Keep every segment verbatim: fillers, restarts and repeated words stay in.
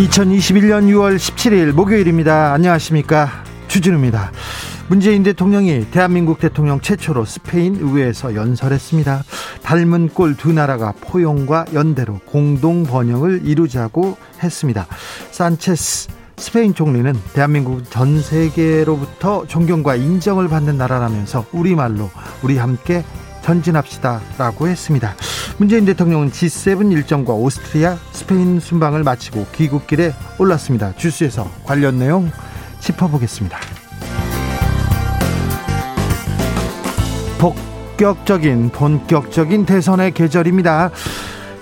이천이십일년 유월 십칠일 목요일입니다. 안녕하십니까, 주진우입니다. 문재인 대통령이 대한민국 대통령 최초로 스페인 의회에서 연설했습니다. 닮은 꼴 두 나라가 포용과 연대로 공동 번영을 이루자고 했습니다. 산체스 스페인 총리는 대한민국 전 세계로부터 존경과 인정을 받는 나라라면서 우리말로 우리 함께 전진합시다 라고 했습니다. 문재인 대통령은 지 세븐 일정과 오스트리아, 스페인 순방을 마치고 귀국길에 올랐습니다. 주스에서 관련 내용 짚어보겠습니다. 본격적인 본격적인 대선의 계절입니다.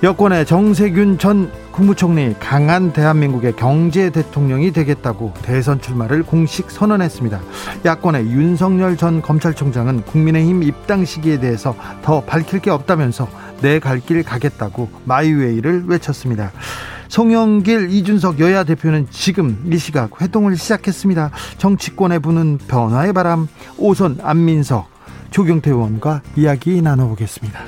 여권의 정세균 전 국무총리, 강한 대한민국의 경제 대통령이 되겠다고 대선 출마를 공식 선언했습니다. 야권의 윤석열 전 검찰총장은 국민의힘 입당 시기에 대해서 더 밝힐 게 없다면서 내 갈 길 가겠다고 마이웨이를 외쳤습니다. 송영길, 이준석 여야 대표는 지금 이 시각 회동을 시작했습니다. 정치권에 부는 변화의 바람, 오선 안민석, 조경태 의원과 이야기 나눠보겠습니다.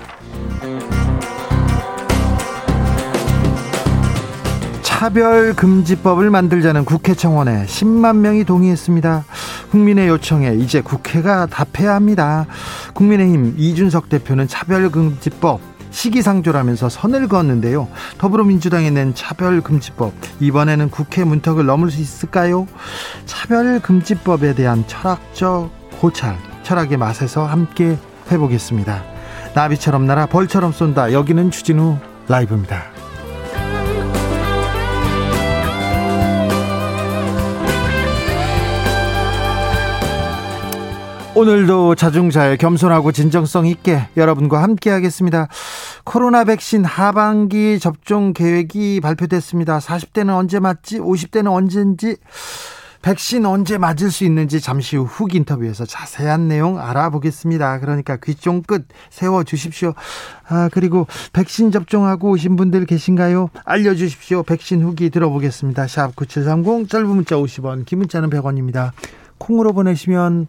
차별금지법을 만들자는 국회 청원에 십만 명이 동의했습니다. 국민의 요청에 이제 국회가 답해야 합니다. 국민의힘 이준석 대표는 차별금지법 시기상조라면서 선을 그었는데요. 더불어민주당이 낸 차별금지법, 이번에는 국회 문턱을 넘을 수 있을까요? 차별금지법에 대한 철학적 고찰, 철학의 맛에서 함께 해보겠습니다. 나비처럼 날아 벌처럼 쏜다. 여기는 주진우 라이브입니다. 오늘도 자중자애, 겸손하고 진정성 있게 여러분과 함께 하겠습니다. 코로나 백신 하반기 접종 계획이 발표됐습니다. 사십 대는 언제 맞지? 오십 대는 언제인지? 백신 언제 맞을 수 있는지 잠시 후 인터뷰에서 자세한 내용 알아보겠습니다. 그러니까 귀 좀 끝 세워주십시오. 아, 그리고 백신 접종하고 오신 분들 계신가요? 알려주십시오. 백신 후기 들어보겠습니다. 샵 구칠삼공, 짧은 문자 오십 원, 긴 문자는 백 원입니다. 콩으로 보내시면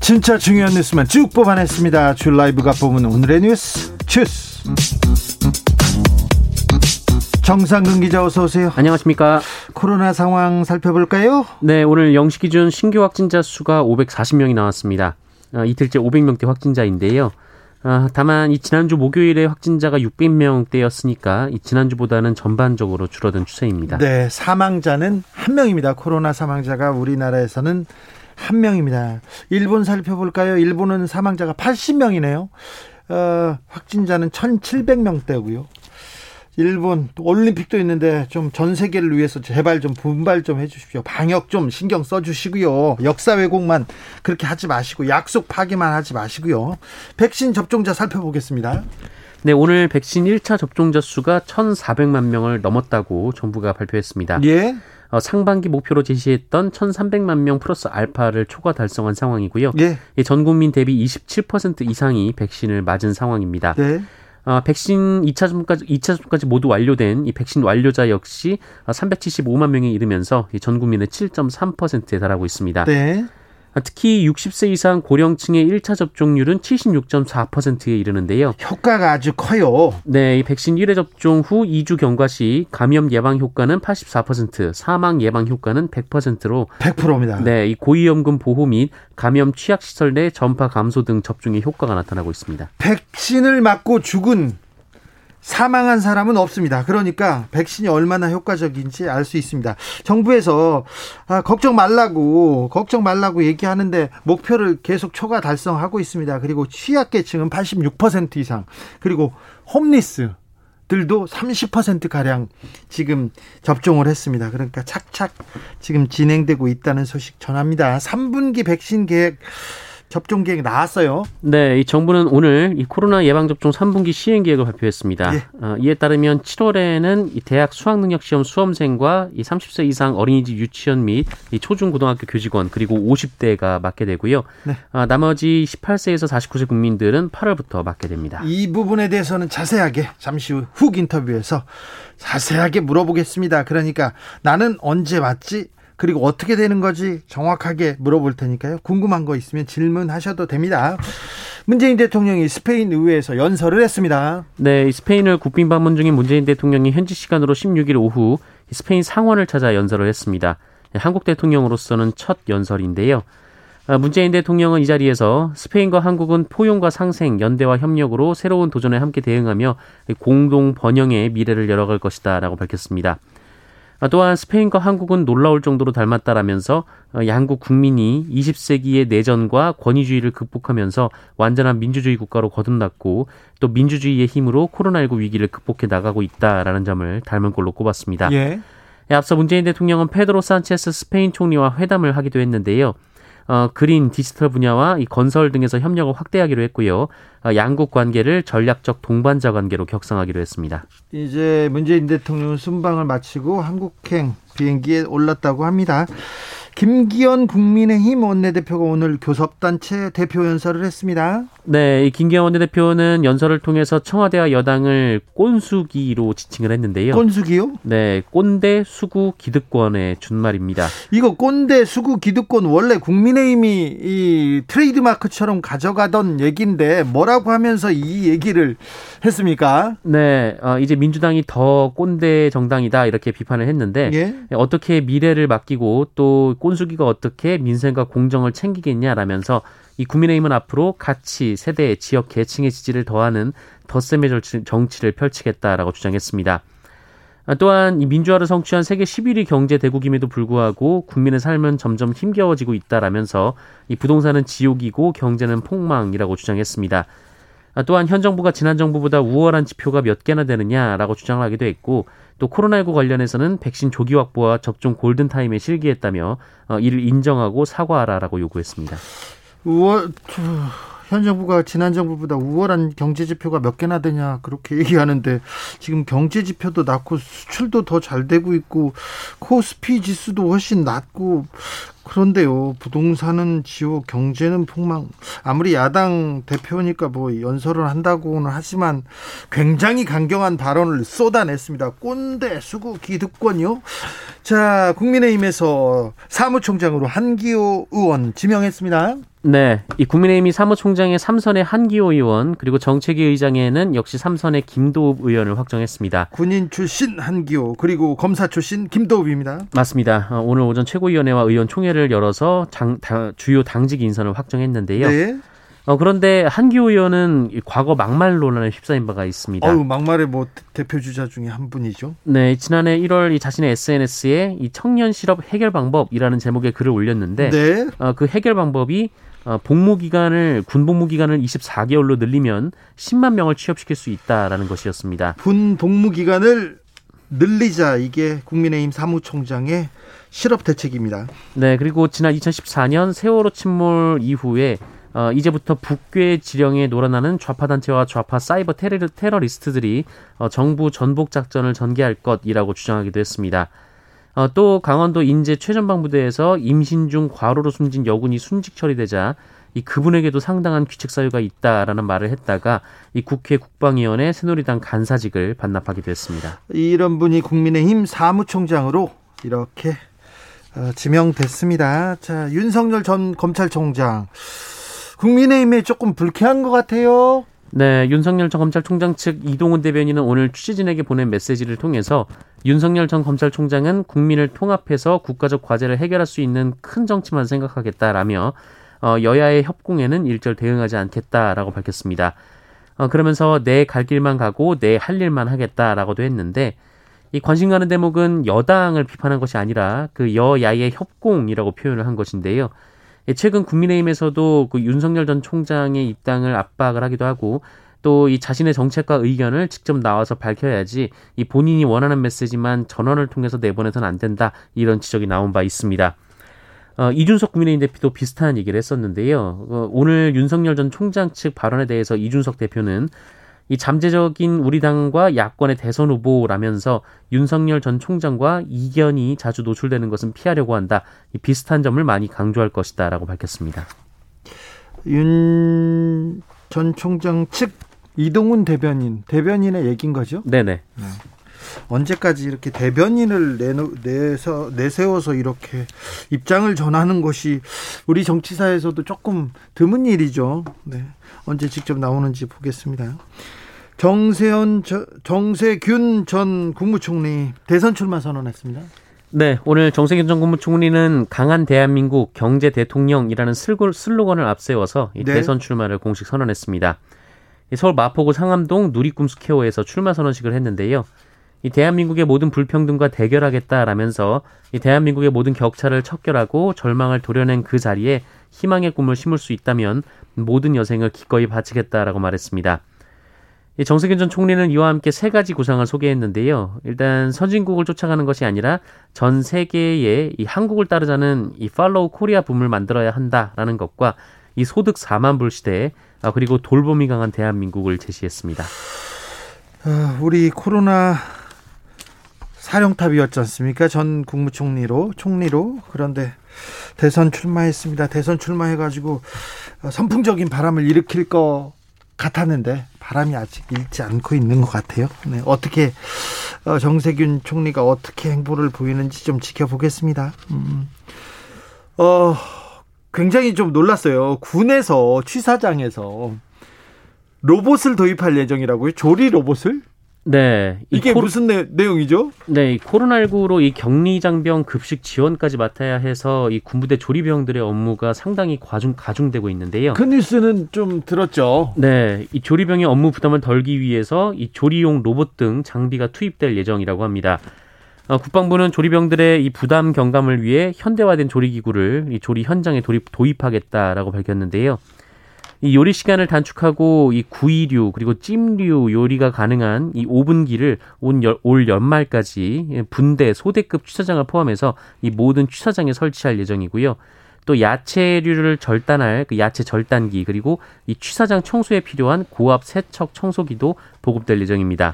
진짜 중요한 뉴스만 쭉 뽑아냈습니다. 주 라이브가 뽑은 오늘의 뉴스 주스. 정상근 기자 어서 오세요. 안녕하십니까. 코로나 상황 살펴볼까요? 네, 오늘 영 시 기준 신규 확진자 수가 오백사십 명이 나왔습니다. 어, 이틀째 오백 명대 확진자인데요. 어, 다만 이 지난주 목요일에 확진자가 육백 명대였으니까 이 지난주보다는 전반적으로 줄어든 추세입니다. 네, 사망자는 한 명입니다. 코로나 사망자가 우리나라에서는 한 명입니다. 일본 살펴볼까요? 일본은 사망자가 팔십 명이네요. 어, 확진자는 천칠백 명대고요. 일본 올림픽도 있는데 좀 전 세계를 위해서 제발 좀 분발 좀 해주십시오. 방역 좀 신경 써주시고요. 역사 왜곡만 그렇게 하지 마시고 약속 파기만 하지 마시고요. 백신 접종자 살펴보겠습니다. 네, 오늘 백신 일 차 접종자 수가 천사백만 명을 넘었다고 정부가 발표했습니다. 예. 어, 상반기 목표로 제시했던 천삼백만 명 플러스 알파를 초과 달성한 상황이고요. 예. 예, 전 국민 대비 이십칠 퍼센트 이상이 백신을 맞은 상황입니다. 네. 어, 백신 이 차 접종까지, 이 차 접종까지 모두 완료된 이 백신 완료자 역시 삼백칠십오만 명에 이르면서 전 국민의 칠 점 삼 퍼센트에 달하고 있습니다. 네. 특히 육십 세 이상 고령층의 일 차 접종률은 칠십육 점 사 퍼센트에 이르는데요. 효과가 아주 커요. 네, 이 백신 일 회 접종 후 이 주 경과 시 감염 예방 효과는 팔십사 퍼센트, 사망 예방 효과는 백 퍼센트로 백 퍼센트입니다. 네, 이 고위험군 보호 및 감염 취약시설 내 전파 감소 등 접종의 효과가 나타나고 있습니다. 백신을 맞고 죽은 사망한 사람은 없습니다. 그러니까 백신이 얼마나 효과적인지 알 수 있습니다. 정부에서 아, 걱정 말라고 걱정 말라고 얘기하는데 목표를 계속 초과 달성하고 있습니다. 그리고 취약계층은 팔십육 퍼센트 이상, 그리고 홈리스들도 삼십 퍼센트가량 지금 접종을 했습니다. 그러니까 착착 지금 진행되고 있다는 소식 전합니다. 삼 분기 백신 계획, 접종 계획 나왔어요. 네, 이 정부는 오늘 이 코로나 예방접종 삼 분기 시행 계획을 발표했습니다. 예. 어, 이에 따르면 칠월에는 이 대학 수학능력시험 수험생과 이 삼십 세 이상 어린이집 유치원 및 이 초중고등학교 교직원, 그리고 오십 대가 맞게 되고요. 네. 어, 나머지 십팔 세에서 사십구 세 국민들은 팔월부터 맞게 됩니다. 이 부분에 대해서는 자세하게 잠시 후 인터뷰에서 자세하게 물어보겠습니다. 그러니까 나는 언제 맞지? 그리고 어떻게 되는 거지 정확하게 물어볼 테니까요. 궁금한 거 있으면 질문하셔도 됩니다. 문재인 대통령이 스페인 의회에서 연설을 했습니다. 네, 스페인을 국빈 방문 중인 문재인 대통령이 현지 시간으로 십육 일 오후 스페인 상원을 찾아 연설을 했습니다. 한국 대통령으로서는 첫 연설인데요. 문재인 대통령은 이 자리에서 스페인과 한국은 포용과 상생, 연대와 협력으로 새로운 도전에 함께 대응하며 공동 번영의 미래를 열어갈 것이다 라고 밝혔습니다. 또한 스페인과 한국은 놀라울 정도로 닮았다라면서 양국 국민이 이십 세기의 내전과 권위주의를 극복하면서 완전한 민주주의 국가로 거듭났고 또 민주주의의 힘으로 코로나십구 위기를 극복해 나가고 있다라는 점을 닮은 꼴로 꼽았습니다. 예. 앞서 문재인 대통령은 페드로 산체스 스페인 총리와 회담을 하기도 했는데요. 어, 그린, 디지털 분야와 이 건설 등에서 협력을 확대하기로 했고요. 어, 양국 관계를 전략적 동반자 관계로 격상하기로 했습니다. 이제 문재인 대통령 순방을 마치고 한국행 비행기에 올랐다고 합니다. 김기현 국민의힘 원내대표가 오늘 교섭단체 대표 연설을 했습니다. 네, 이 김기현 원내대표는 연설을 통해서 청와대와 여당을 꼰수기로 지칭을 했는데요. 꼰수기요? 네, 꼰대 수구 기득권의 준말입니다. 이거 꼰대 수구 기득권 원래 국민의힘이 이 트레이드마크처럼 가져가던 얘기인데 뭐라고 하면서 이 얘기를 했습니까? 네, 어, 이제 민주당이 더 꼰대 정당이다 이렇게 비판을 했는데 예? 어떻게 미래를 맡기고 또 꼰수기가 어떻게 민생과 공정을 챙기겠냐라면서 이 국민의힘은 앞으로 가치, 세대, 지역, 계층의 지지를 더하는 덧셈의 정치를 펼치겠다라고 주장했습니다. 또한 이 민주화를 성취한 세계 십일 위 경제 대국임에도 불구하고 국민의 삶은 점점 힘겨워지고 있다라면서 이 부동산은 지옥이고 경제는 폭망이라고 주장했습니다. 또한 현 정부가 지난 정부보다 우월한 지표가 몇 개나 되느냐라고 주장을 하기도 했고 또 코로나십구 관련해서는 백신 조기 확보와 접종 골든타임에 실기했다며 이를 인정하고 사과하라라고 요구했습니다. 우월, 현 정부가 지난 정부보다 우월한 경제지표가 몇 개나 되냐 그렇게 얘기하는데 지금 경제지표도 낮고 수출도 더 잘 되고 있고 코스피 지수도 훨씬 낮고 그런데요, 부동산은 지옥, 경제는 폭망. 아무리 야당 대표니까 뭐 연설을 한다고는 하지만 굉장히 강경한 발언을 쏟아냈습니다. 꼰대 수구 기득권이요. 자, 국민의힘에서 사무총장으로 한기호 의원 지명했습니다. 네, 이 국민의힘이 사무총장의 삼 선의 한기호 의원, 그리고 정책위 의장에는 역시 삼 선의 김도읍 의원을 확정했습니다. 군인 출신 한기호, 그리고 검사 출신 김도읍입니다. 맞습니다. 오늘 오전 최고위원회와 의원총회를 열어서 장, 다, 주요 당직 인선을 확정했는데요. 네. 어, 그런데 한기호 의원은 과거 막말 논란에 휩싸인 바가 있습니다. 어우, 막말의 뭐 대표 주자 중에 한 분이죠. 네, 지난해 일월 이 자신의 에스엔에스에 이 청년 실업 해결 방법이라는 제목의 글을 올렸는데 네. 어, 그 해결 방법이 어, 복무 기간을 군 복무 기간을 이십사 개월로 늘리면 십만 명을 취업시킬 수 있다라는 것이었습니다. 군 복무 기간을 늘리자, 이게 국민의힘 사무총장의 실업 대책입니다. 네, 그리고 지난 이천십사 년 세월호 침몰 이후에 어, 이제부터 북괴 지령에 놀아나는 좌파단체와 좌파 사이버 테러, 테러리스트들이 어, 정부 전복작전을 전개할 것이라고 주장하기도 했습니다. 어, 또 강원도 인제 최전방부대에서 임신 중 과로로 숨진 여군이 순직 처리되자 이 그분에게도 상당한 귀책 사유가 있다라는 말을 했다가 이 국회 국방위원회 새누리당 간사직을 반납하기도 했습니다. 이런 분이 국민의힘 사무총장으로 이렇게 어, 지명됐습니다. 자, 윤석열 전 검찰총장, 국민의힘에 조금 불쾌한 것 같아요. 네, 윤석열 전 검찰총장 측 이동훈 대변인은 오늘 취재진에게 보낸 메시지를 통해서 윤석열 전 검찰총장은 국민을 통합해서 국가적 과제를 해결할 수 있는 큰 정치만 생각하겠다라며 어, 여야의 협공에는 일절 대응하지 않겠다라고 밝혔습니다. 어, 그러면서 내 갈 길만 가고 내 할 일만 하겠다라고도 했는데, 이 관심 가는 대목은 여당을 비판한 것이 아니라 그 여야의 협공이라고 표현을 한 것인데요. 최근 국민의힘에서도 그 윤석열 전 총장의 입당을 압박을 하기도 하고, 또 이 자신의 정책과 의견을 직접 나와서 밝혀야지 이 본인이 원하는 메시지만 전원을 통해서 내보내서는 안 된다, 이런 지적이 나온 바 있습니다. 어, 이준석 국민의힘 대표도 비슷한 얘기를 했었는데요. 어, 오늘 윤석열 전 총장 측 발언에 대해서 이준석 대표는 이 잠재적인 우리 당과 야권의 대선 후보라면서 윤석열 전 총장과 이견이 자주 노출되는 것은 피하려고 한다, 이 비슷한 점을 많이 강조할 것이다 라고 밝혔습니다. 윤 전 총장 측 이동훈 대변인, 대변인의 얘기인 거죠? 네네. 네. 언제까지 이렇게 대변인을 내노, 내서, 내세워서 이렇게 입장을 전하는 것이 우리 정치사에서도 조금 드문 일이죠. 네. 언제 직접 나오는지 보겠습니다. 정세현, 저, 정세균 전 국무총리 대선 출마 선언했습니다. 네, 오늘 정세균 전 국무총리는 강한 대한민국 경제 대통령이라는 슬로건을 앞세워서 이 대선 네. 출마를 공식 선언했습니다. 서울 마포구 상암동 누리꿈스퀘어에서 출마 선언식을 했는데요. 이 대한민국의 모든 불평등과 대결하겠다라면서 이 대한민국의 모든 격차를 척결하고 절망을 도려낸 그 자리에 희망의 꿈을 심을 수 있다면 모든 여생을 기꺼이 바치겠다라고 말했습니다. 이 정세균 전 총리는 이와 함께 세 가지 구상을 소개했는데요. 일단 선진국을 쫓아가는 것이 아니라 전 세계에 이 한국을 따르자는 이 팔로우 코리아 붐을 만들어야 한다라는 것과 이 소득 사만 불 시대에, 아, 그리고 돌봄이 강한 대한민국을 제시했습니다. 아, 우리 코로나 사령탑이었지 않습니까? 전 국무총리로, 총리로. 그런데 대선 출마했습니다. 대선 출마해가지고 선풍적인 바람을 일으킬 것 같았는데 바람이 아직 일지 않고 있는 것 같아요. 네, 어떻게 정세균 총리가 어떻게 행보를 보이는지 좀 지켜보겠습니다. 음. 어, 굉장히 좀 놀랐어요. 군에서, 취사장에서 로봇을 도입할 예정이라고요? 조리 로봇을? 네. 이게 코로... 무슨 내, 내용이죠? 네, 이 코로나십구로 이 격리 장병 급식 지원까지 맡아야 해서 이 군부대 조리병들의 업무가 상당히 과중, 가중되고 있는데요. 그 뉴스는 좀 들었죠. 네, 이 조리병의 업무 부담을 덜기 위해서 이 조리용 로봇 등 장비가 투입될 예정이라고 합니다. 어, 국방부는 조리병들의 이 부담 경감을 위해 현대화된 조리기구를 이 조리 현장에 도입, 도입하겠다라고 밝혔는데요. 이 요리 시간을 단축하고 이 구이류 그리고 찜류 요리가 가능한 이 오븐기를 올 연말까지 분대, 소대급 취사장을 포함해서 이 모든 취사장에 설치할 예정이고요. 또 야채류를 절단할 그 야채 절단기, 그리고 이 취사장 청소에 필요한 고압 세척 청소기도 보급될 예정입니다.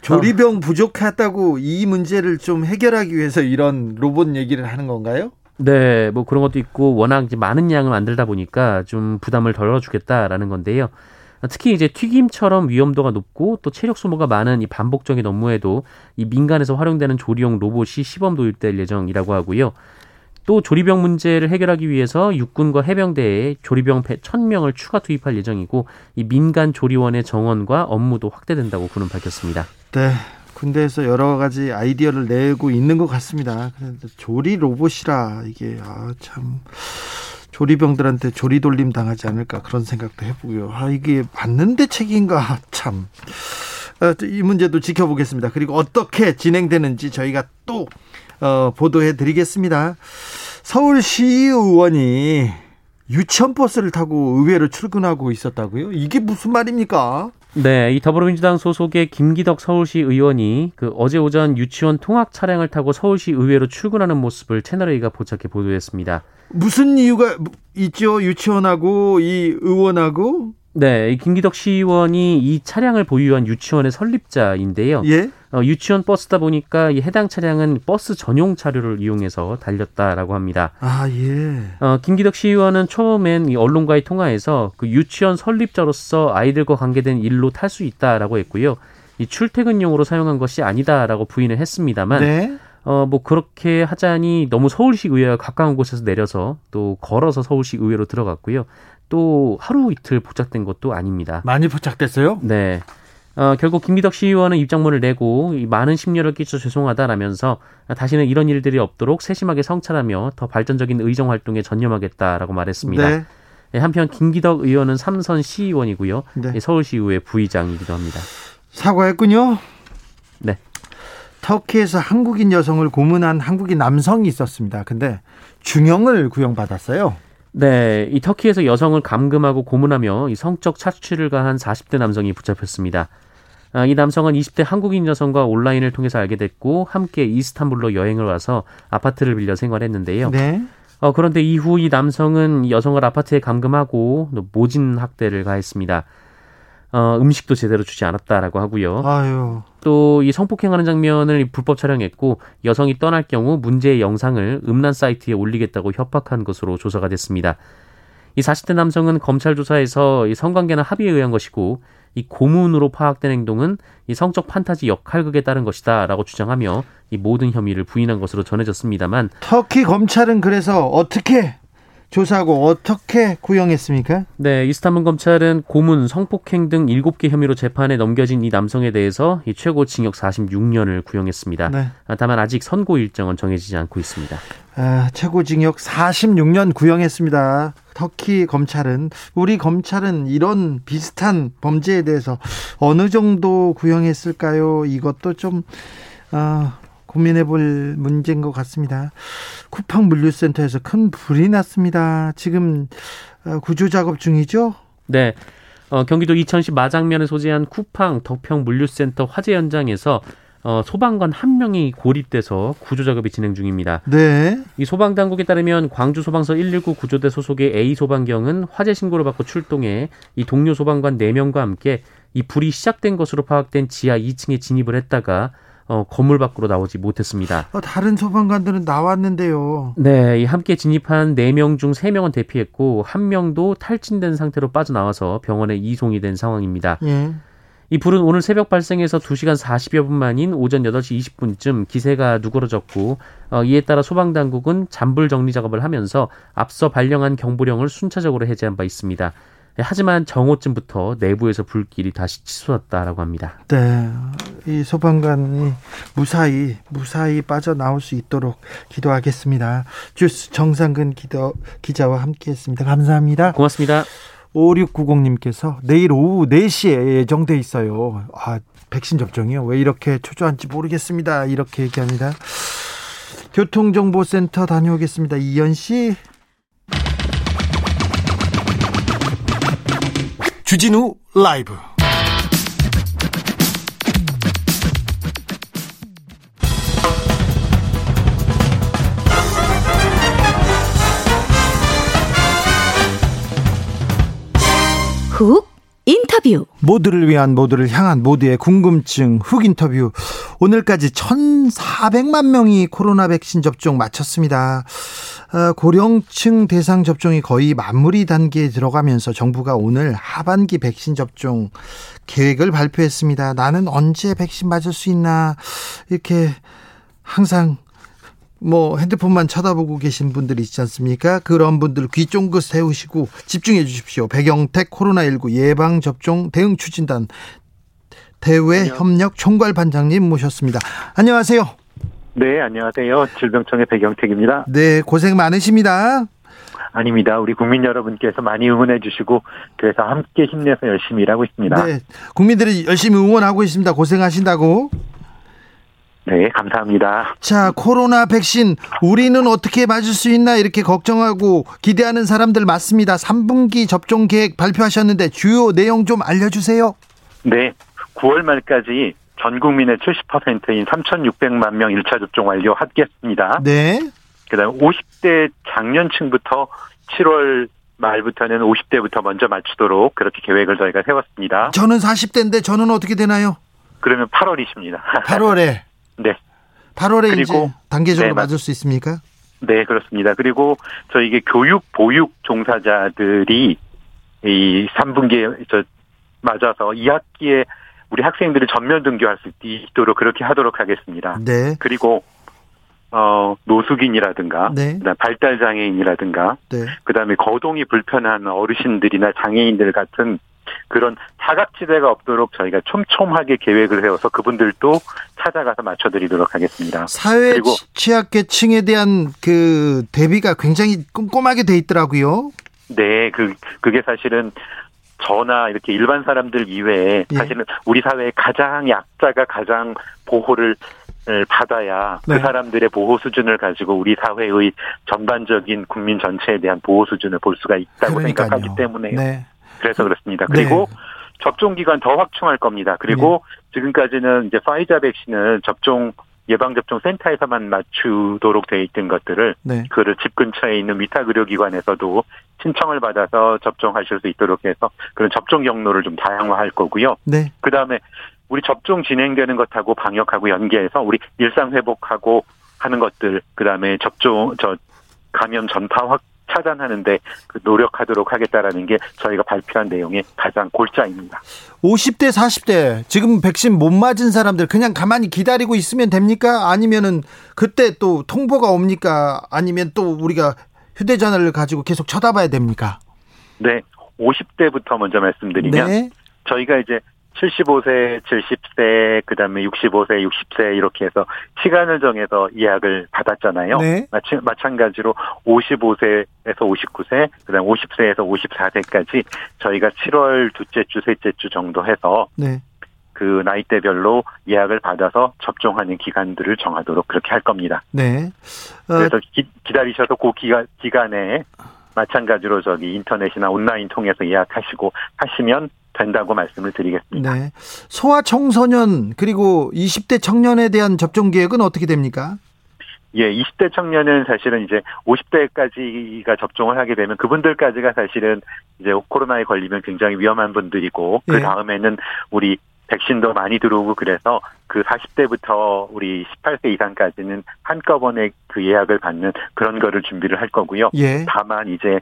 조리병 부족하다고 이 문제를 좀 해결하기 위해서 이런 로봇 얘기를 하는 건가요? 네, 뭐 그런 것도 있고, 워낙 이제 많은 양을 만들다 보니까 좀 부담을 덜어주겠다라는 건데요. 특히 이제 튀김처럼 위험도가 높고 또 체력 소모가 많은 이 반복적인 업무에도 이 민간에서 활용되는 조리용 로봇이 시범 도입될 예정이라고 하고요. 또 조리병 문제를 해결하기 위해서 육군과 해병대에 조리병 천 명을 추가 투입할 예정이고, 이 민간 조리원의 정원과 업무도 확대된다고 군은 밝혔습니다. 네. 군대에서 여러 가지 아이디어를 내고 있는 것 같습니다. 그런데 조리 로봇이라 이게 아 참 조리병들한테 조리 돌림 당하지 않을까 그런 생각도 해보고요. 아 이게 맞는 대책인가 참. 아, 이 문제도 지켜보겠습니다. 그리고 어떻게 진행되는지 저희가 또 어, 보도해드리겠습니다. 서울시의원이 유치원 버스를 타고 의외로 출근하고 있었다고요? 이게 무슨 말입니까? 네, 이 더불어민주당 소속의 김기덕 서울시 의원이 그 어제 오전 유치원 통학 차량을 타고 서울시 의회로 출근하는 모습을 채널A가 포착해 보도했습니다. 무슨 이유가 있죠? 유치원하고 이 의원하고? 네, 이 김기덕 시의원이 이 차량을 보유한 유치원의 설립자인데요. 예? 어, 유치원 버스다 보니까 이 해당 차량은 버스 전용 차로를 이용해서 달렸다라고 합니다. 아, 예. 어, 김기덕 시의원은 처음엔 이 언론과의 통화에서 그 유치원 설립자로서 아이들과 관계된 일로 탈 수 있다라고 했고요. 이 출퇴근용으로 사용한 것이 아니다라고 부인을 했습니다만, 네? 어, 뭐 그렇게 하자니 너무 서울시 의회와 가까운 곳에서 내려서 또 걸어서 서울시 의회로 들어갔고요. 또 하루 이틀 포착된 것도 아닙니다. 많이 포착됐어요? 네. 어, 결국 김기덕 시의원은 입장문을 내고 많은 심려를 끼쳐 죄송하다라면서 다시는 이런 일들이 없도록 세심하게 성찰하며 더 발전적인 의정활동에 전념하겠다라고 말했습니다. 네. 네, 한편 김기덕 의원은 삼선 시의원이고요. 네. 서울시의회 부의장이기도 합니다. 사과했군요. 네. 터키에서 한국인 여성을 고문한 한국인 남성이 있었습니다. 근데 중형을 구형받았어요. 네, 이 터키에서 여성을 감금하고 고문하며 이 성적 착취를 가한 사십 대 남성이 붙잡혔습니다. 아, 이 남성은 이십 대 한국인 여성과 온라인을 통해서 알게 됐고 함께 이스탄불로 여행을 와서 아파트를 빌려 생활했는데요. 네. 어, 그런데 이후 이 남성은 여성을 아파트에 감금하고 모진 학대를 가했습니다. 어, 음식도 제대로 주지 않았다라고 하고요. 아유. 또 이 성폭행하는 장면을 불법 촬영했고 여성이 떠날 경우 문제의 영상을 음란 사이트에 올리겠다고 협박한 것으로 조사가 됐습니다. 이 사십 대 남성은 검찰 조사에서 이 성관계는 합의에 의한 것이고 이 고문으로 파악된 행동은 이 성적 판타지 역할극에 따른 것이다라고 주장하며 이 모든 혐의를 부인한 것으로 전해졌습니다만, 터키 검찰은 그래서 어떻게 조사하고 어떻게 구형했습니까? 네, 이스탄불 검찰은 고문, 성폭행 등 일곱 개 혐의로 재판에 넘겨진 이 남성에 대해서 이 최고 징역 사십육 년을 구형했습니다. 네. 다만 아직 선고 일정은 정해지지 않고 있습니다. 아, 최고 징역 사십육 년 구형했습니다. 터키 검찰은, 우리 검찰은 이런 비슷한 범죄에 대해서 어느 정도 구형했을까요? 이것도 좀... 아... 고민해볼 문제인 것 같습니다. 쿠팡 물류센터에서 큰 불이 났습니다. 지금 구조 작업 중이죠? 네. 어, 경기도 이천시 마장면에 소재한 쿠팡 덕평 물류센터 화재 현장에서 어, 소방관 한 명이 고립돼서 구조 작업이 진행 중입니다. 네. 이 소방 당국에 따르면 광주 소방서 일일구 구조대 소속의 A 소방경은 화재 신고를 받고 출동해 이 동료 소방관 네 명과 함께 이 불이 시작된 것으로 파악된 지하 이 층에 진입을 했다가 어, 건물 밖으로 나오지 못했습니다. 어, 다른 소방관들은 나왔는데요. 네, 함께 진입한 네 명 중 세 명은 대피했고 한 명도 탈진된 상태로 빠져나와서 병원에 이송이 된 상황입니다. 예. 이 불은 오늘 새벽 발생해서 두 시간 사십여 분 만인 오전 여덟 시 이십 분쯤 기세가 누그러졌고 어, 이에 따라 소방당국은 잔불 정리 작업을 하면서 앞서 발령한 경보령을 순차적으로 해제한 바 있습니다. 하지만 정오쯤부터 내부에서 불길이 다시 치솟았다라고 합니다. 네, 이 소방관이 무사히 무사히 빠져나올 수 있도록 기도하겠습니다. 주스 정상근 기도, 기자와 함께했습니다. 감사합니다. 고맙습니다. 오육구공 님께서 내일 오후 네 시에 예정돼 있어요. 아, 백신 접종이요? 왜 이렇게 초조한지 모르겠습니다. 이렇게 얘기합니다. 교통정보센터 다녀오겠습니다. 이현 씨. 주진우 라이브 훅 인터뷰, 모두를 위한, 모두를 향한, 모두의 궁금증 훅 인터뷰. 오늘까지 천사백만 명이 코로나 백신 접종 마쳤습니다. 고령층 대상 접종이 거의 마무리 단계에 들어가면서 정부가 오늘 하반기 백신 접종 계획을 발표했습니다. 나는 언제 백신 맞을 수 있나, 이렇게 항상 뭐 핸드폰만 쳐다보고 계신 분들이 있지 않습니까? 그런 분들 귀 쫑긋 세우시고 집중해 주십시오. 백영택 코로나십구 예방접종 대응추진단 대외협력 총괄반장님 모셨습니다. 안녕하세요. 네, 안녕하세요. 질병청의 백영택입니다. 네, 고생 많으십니다. 아닙니다. 우리 국민 여러분께서 많이 응원해 주시고 그래서 함께 힘내서 열심히 일하고 있습니다. 네, 국민들이 열심히 응원하고 있습니다. 고생하신다고. 네, 감사합니다. 자, 코로나 백신 우리는 어떻게 맞을 수 있나 이렇게 걱정하고 기대하는 사람들 많습니다. 삼 분기 접종 계획 발표하셨는데 주요 내용 좀 알려주세요. 네, 구월 말까지 전 국민의 칠십 퍼센트인 삼천육백만 명 일 차 접종 완료하겠습니다. 네. 그다음 오십 대 장년층부터 칠월 말부터는 오십 대부터 먼저 맞추도록 그렇게 계획을 저희가 세웠습니다. 저는 사십 대인데 저는 어떻게 되나요? 그러면 팔월이십니다. 팔월에. 네. 팔월에 그리고, 이제 단계적으로 네, 맞을 수 있습니까? 네, 그렇습니다. 그리고 저희가 교육, 보육 종사자들이 이 삼 분기에 저 맞아서 이 학기에 우리 학생들이 전면 등교할 수 있도록 그렇게 하도록 하겠습니다. 네. 그리고 어, 노숙인이라든가, 네. 발달장애인이라든가, 네. 그 다음에 거동이 불편한 어르신들이나 장애인들 같은 그런 사각지대가 없도록 저희가 촘촘하게 계획을 세워서 그분들도 찾아가서 맞춰드리도록 하겠습니다. 사회 그리고 취약계층에 대한 그 대비가 굉장히 꼼꼼하게 돼 있더라고요. 네, 그, 그게 사실은 저나 이렇게 일반 사람들 이외에 사실은 예. 우리 사회의 가장 약자가 가장 보호를 받아야 네. 그 사람들의 보호 수준을 가지고 우리 사회의 전반적인 국민 전체에 대한 보호 수준을 볼 수가 있다고 그러니까요. 생각하기 때문에요. 네. 그래서 그렇습니다. 그리고 네. 접종 기간 더 확충할 겁니다. 그리고 네. 지금까지는 이제 화이자 백신을 접종 예방접종 센터에서만 맞추도록 돼 있던 것들을 네. 그를 집 근처에 있는 위탁 의료기관에서도 신청을 받아서 접종하실 수 있도록 해서 그런 접종 경로를 좀 다양화할 거고요. 네. 그 다음에 우리 접종 진행되는 것하고 방역하고 연계해서 우리 일상 회복하고 하는 것들, 그 다음에 접종 저 감염 전파 확 차단하는데 노력하도록 하겠다라는 게 저희가 발표한 내용의 가장 골자입니다. 오십 대, 사십 대 지금 백신 못 맞은 사람들 그냥 가만히 기다리고 있으면 됩니까? 아니면은 그때 또 통보가 옵니까? 아니면 또 우리가 휴대전화를 가지고 계속 쳐다봐야 됩니까? 네, 오십 대부터 먼저 말씀드리면 네. 저희가 이제 칠십오 세, 칠십 세, 그 다음에 육십오 세, 육십 세 이렇게 해서 시간을 정해서 예약을 받았잖아요. 네. 마치, 마찬가지로 오십오 세에서 오십구 세, 그 다음에 오십 세에서 오십사 세까지 저희가 칠월 둘째 주, 셋째 주 정도 해서 네. 그 나이대별로 예약을 받아서 접종하는 기간들을 정하도록 그렇게 할 겁니다. 네. 어. 그래서 기, 기다리셔서 그 기간, 기간에 마찬가지로 저기 인터넷이나 온라인 통해서 예약하시고 하시면 된다고 말씀을 드리겠습니다. 네. 소아청소년 그리고 이십 대 청년에 대한 접종 계획은 어떻게 됩니까? 예, 이십 대 청년은 사실은 이제 오십 대까지가 접종을 하게 되면 그분들까지가 사실은 이제 코로나에 걸리면 굉장히 위험한 분들이고 그 다음에는 우리 백신도 많이 들어오고 그래서 그 사십 대부터 우리 십팔 세 이상까지는 한꺼번에 그 예약을 받는 그런 거를 준비를 할 거고요. 예. 다만 이제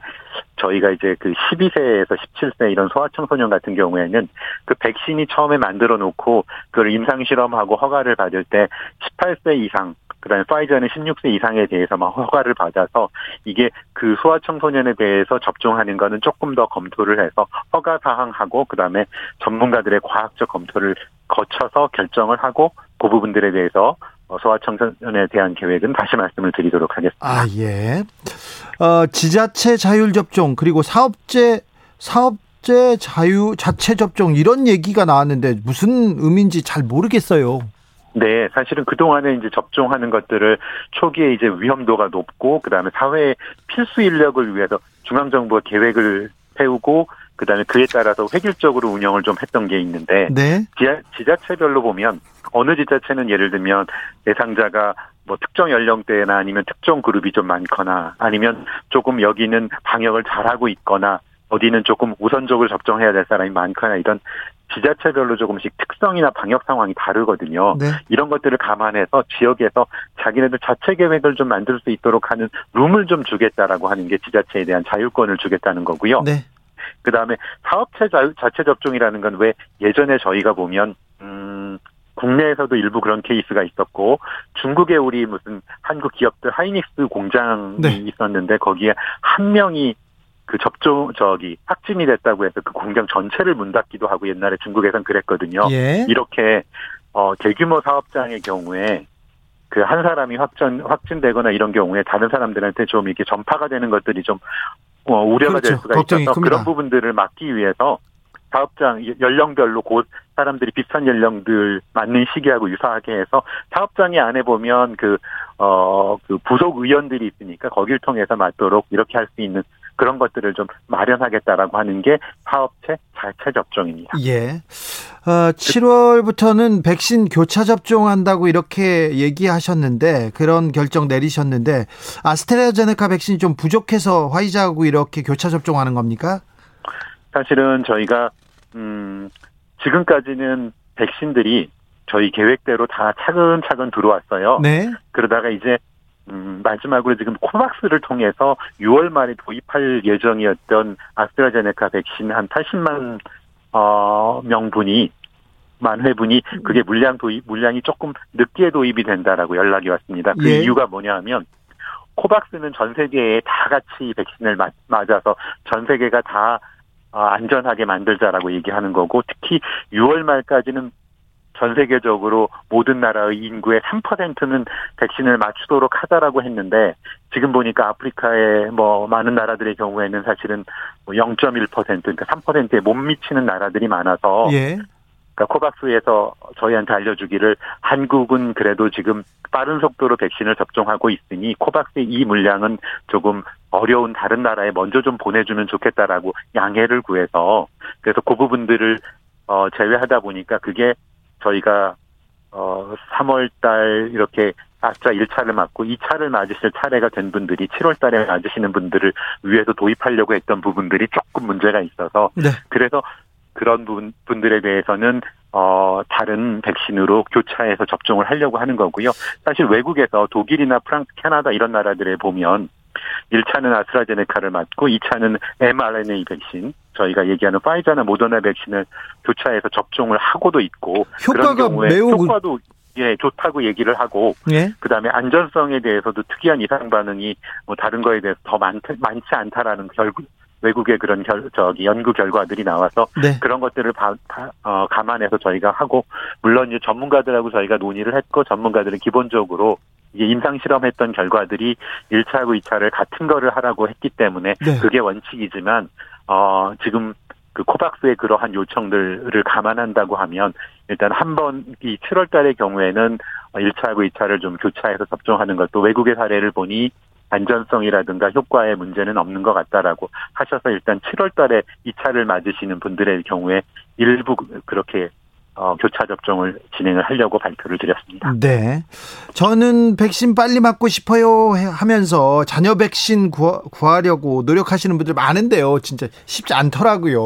저희가 이제 그 십이 세에서 십칠 세 이런 소아청소년 같은 경우에는 그 백신이 처음에 만들어 놓고 그걸 임상실험하고 허가를 받을 때 십팔 세 이상 그다음에 화이자는 십육 세 이상에 대해서만 허가를 받아서 이게 그 소아청소년에 대해서 접종하는 거는 조금 더 검토를 해서 허가 사항하고 그다음에 전문가들의 과학적 검토를 거쳐서 결정을 하고 그 부분들에 대해서 소아청소년에 대한 계획은 다시 말씀을 드리도록 하겠습니다. 아 예. 어, 지자체 자율 접종 그리고 사업체 사업체 자유 자체 접종 이런 얘기가 나왔는데 무슨 의미인지 잘 모르겠어요. 네, 사실은 그동안에 이제 접종하는 것들을 초기에 이제 위험도가 높고, 그 다음에 사회의 필수 인력을 위해서 중앙정부가 계획을 세우고, 그 다음에 그에 따라서 획일적으로 운영을 좀 했던 게 있는데, 네. 지자체별로 보면, 어느 지자체는 예를 들면 대상자가 뭐 특정 연령대나 아니면 특정 그룹이 좀 많거나, 아니면 조금 여기는 방역을 잘하고 있거나, 어디는 조금 우선적으로 접종해야 될 사람이 많거나 이런 지자체별로 조금씩 특성이나 방역 상황이 다르거든요. 네. 이런 것들을 감안해서 지역에서 자기네들 자체 계획을 좀 만들 수 있도록 하는 룸을 좀 주겠다라고 하는 게 지자체에 대한 자율권을 주겠다는 거고요. 네. 그다음에 사업체 자유, 자체 접종이라는 건 왜 예전에 저희가 보면 음, 국내에서도 일부 그런 케이스가 있었고 중국에 우리 무슨 한국 기업들 하이닉스 공장이 네. 있었는데 거기에 한 명이 그 접종 저기 확진이 됐다고 해서 그 공장 전체를 문 닫기도 하고 옛날에 중국에선 그랬거든요. 예. 이렇게 어 대규모 사업장의 경우에 그 한 사람이 확진 확진되거나 이런 경우에 다른 사람들한테 좀 이렇게 전파가 되는 것들이 좀 어, 우려가 그렇죠. 될 수가 있어서 큽니다. 그런 부분들을 막기 위해서 사업장 연령별로 곧 사람들이 비슷한 연령들 맞는 시기하고 유사하게 해서 사업장이 안에 보면 그 어 그 부속 의원들이 있으니까 거길 통해서 맞도록 이렇게 할 수 있는. 그런 것들을 좀 마련하겠다라고 하는 게 사업체 자체 접종입니다. 예. 어, 칠월부터는 백신 교차 접종한다고 이렇게 얘기하셨는데 그런 결정 내리셨는데 아스트라제네카 백신이 좀 부족해서 화이자하고 이렇게 교차 접종하는 겁니까? 사실은 저희가 음, 지금까지는 백신들이 저희 계획대로 다 차근차근 들어왔어요. 네. 그러다가 이제 음, 마지막으로 지금 코박스를 통해서 유월 말에 도입할 예정이었던 아스트라제네카 백신 한 팔십만 어, 명분이 만 회분이 그게 물량 도입, 물량이 조금 늦게 도입이 된다라고 연락이 왔습니다. 그 예. 이유가 뭐냐 하면 코박스는 전 세계에 다 같이 백신을 맞아서 전 세계가 다 안전하게 만들자라고 얘기하는 거고, 특히 유월 말까지는 전 세계적으로 모든 나라의 인구의 삼 퍼센트는 백신을 맞추도록 하자라고 했는데, 지금 보니까 아프리카의 뭐 많은 나라들의 경우에는 사실은 영 점 일 퍼센트, 그러니까 삼 퍼센트에 못 미치는 나라들이 많아서 예. 그러니까 코박스에서 저희한테 알려주기를, 한국은 그래도 지금 빠른 속도로 백신을 접종하고 있으니 코박스의 이 물량은 조금 어려운 다른 나라에 먼저 좀 보내주면 좋겠다라고 양해를 구해서, 그래서 그 부분들을 어 제외하다 보니까 그게 저희가 어 삼월 달 이렇게 아스트라 일 차를 맞고 이 차를 맞으실 차례가 된 분들이 칠월 달에 맞으시는 분들을 위해서 도입하려고 했던 부분들이 조금 문제가 있어서 네. 그래서 그런 분, 분들에 대해서는 어, 다른 백신으로 교차해서 접종을 하려고 하는 거고요. 사실 외국에서 독일이나 프랑스, 캐나다 이런 나라들에 보면 일 차는 아스트라제네카를 맞고 이 차는 엠알엔에이 백신, 저희가 얘기하는 화이자나 모더나 백신을 교차해서 접종을 하고도 있고, 효과가 그런 경우에 매우 효과도 예, 좋다고 얘기를 하고 예? 그다음에 안전성에 대해서도 특이한 이상 반응이 뭐 다른 거에 대해서 더 많, 많지 않다라는 결국 외국의 그런 결, 저기 연구 결과들이 나와서 네. 그런 것들을 바, 바, 어, 감안해서 저희가 하고, 물론 이제 전문가들하고 저희가 논의를 했고, 전문가들은 기본적으로 이제 임상실험했던 결과들이 일 차하고 이 차를 같은 거를 하라고 했기 때문에 네. 그게 원칙이지만 어, 지금 그 코박스의 그러한 요청들을 감안한다고 하면 일단 한 번 이 칠월 달의 경우에는 일 차하고 이 차를 좀 교차해서 접종하는 것도 외국의 사례를 보니 안전성이라든가 효과의 문제는 없는 것 같다라고 하셔서, 일단 칠월 달에 이 차를 맞으시는 분들의 경우에 일부 그렇게 어, 교차 접종을 진행을 하려고 발표를 드렸습니다. 네. 저는 백신 빨리 맞고 싶어요 하면서 자녀 백신 구하, 구하려고 노력하시는 분들 많은데요. 진짜 쉽지 않더라고요.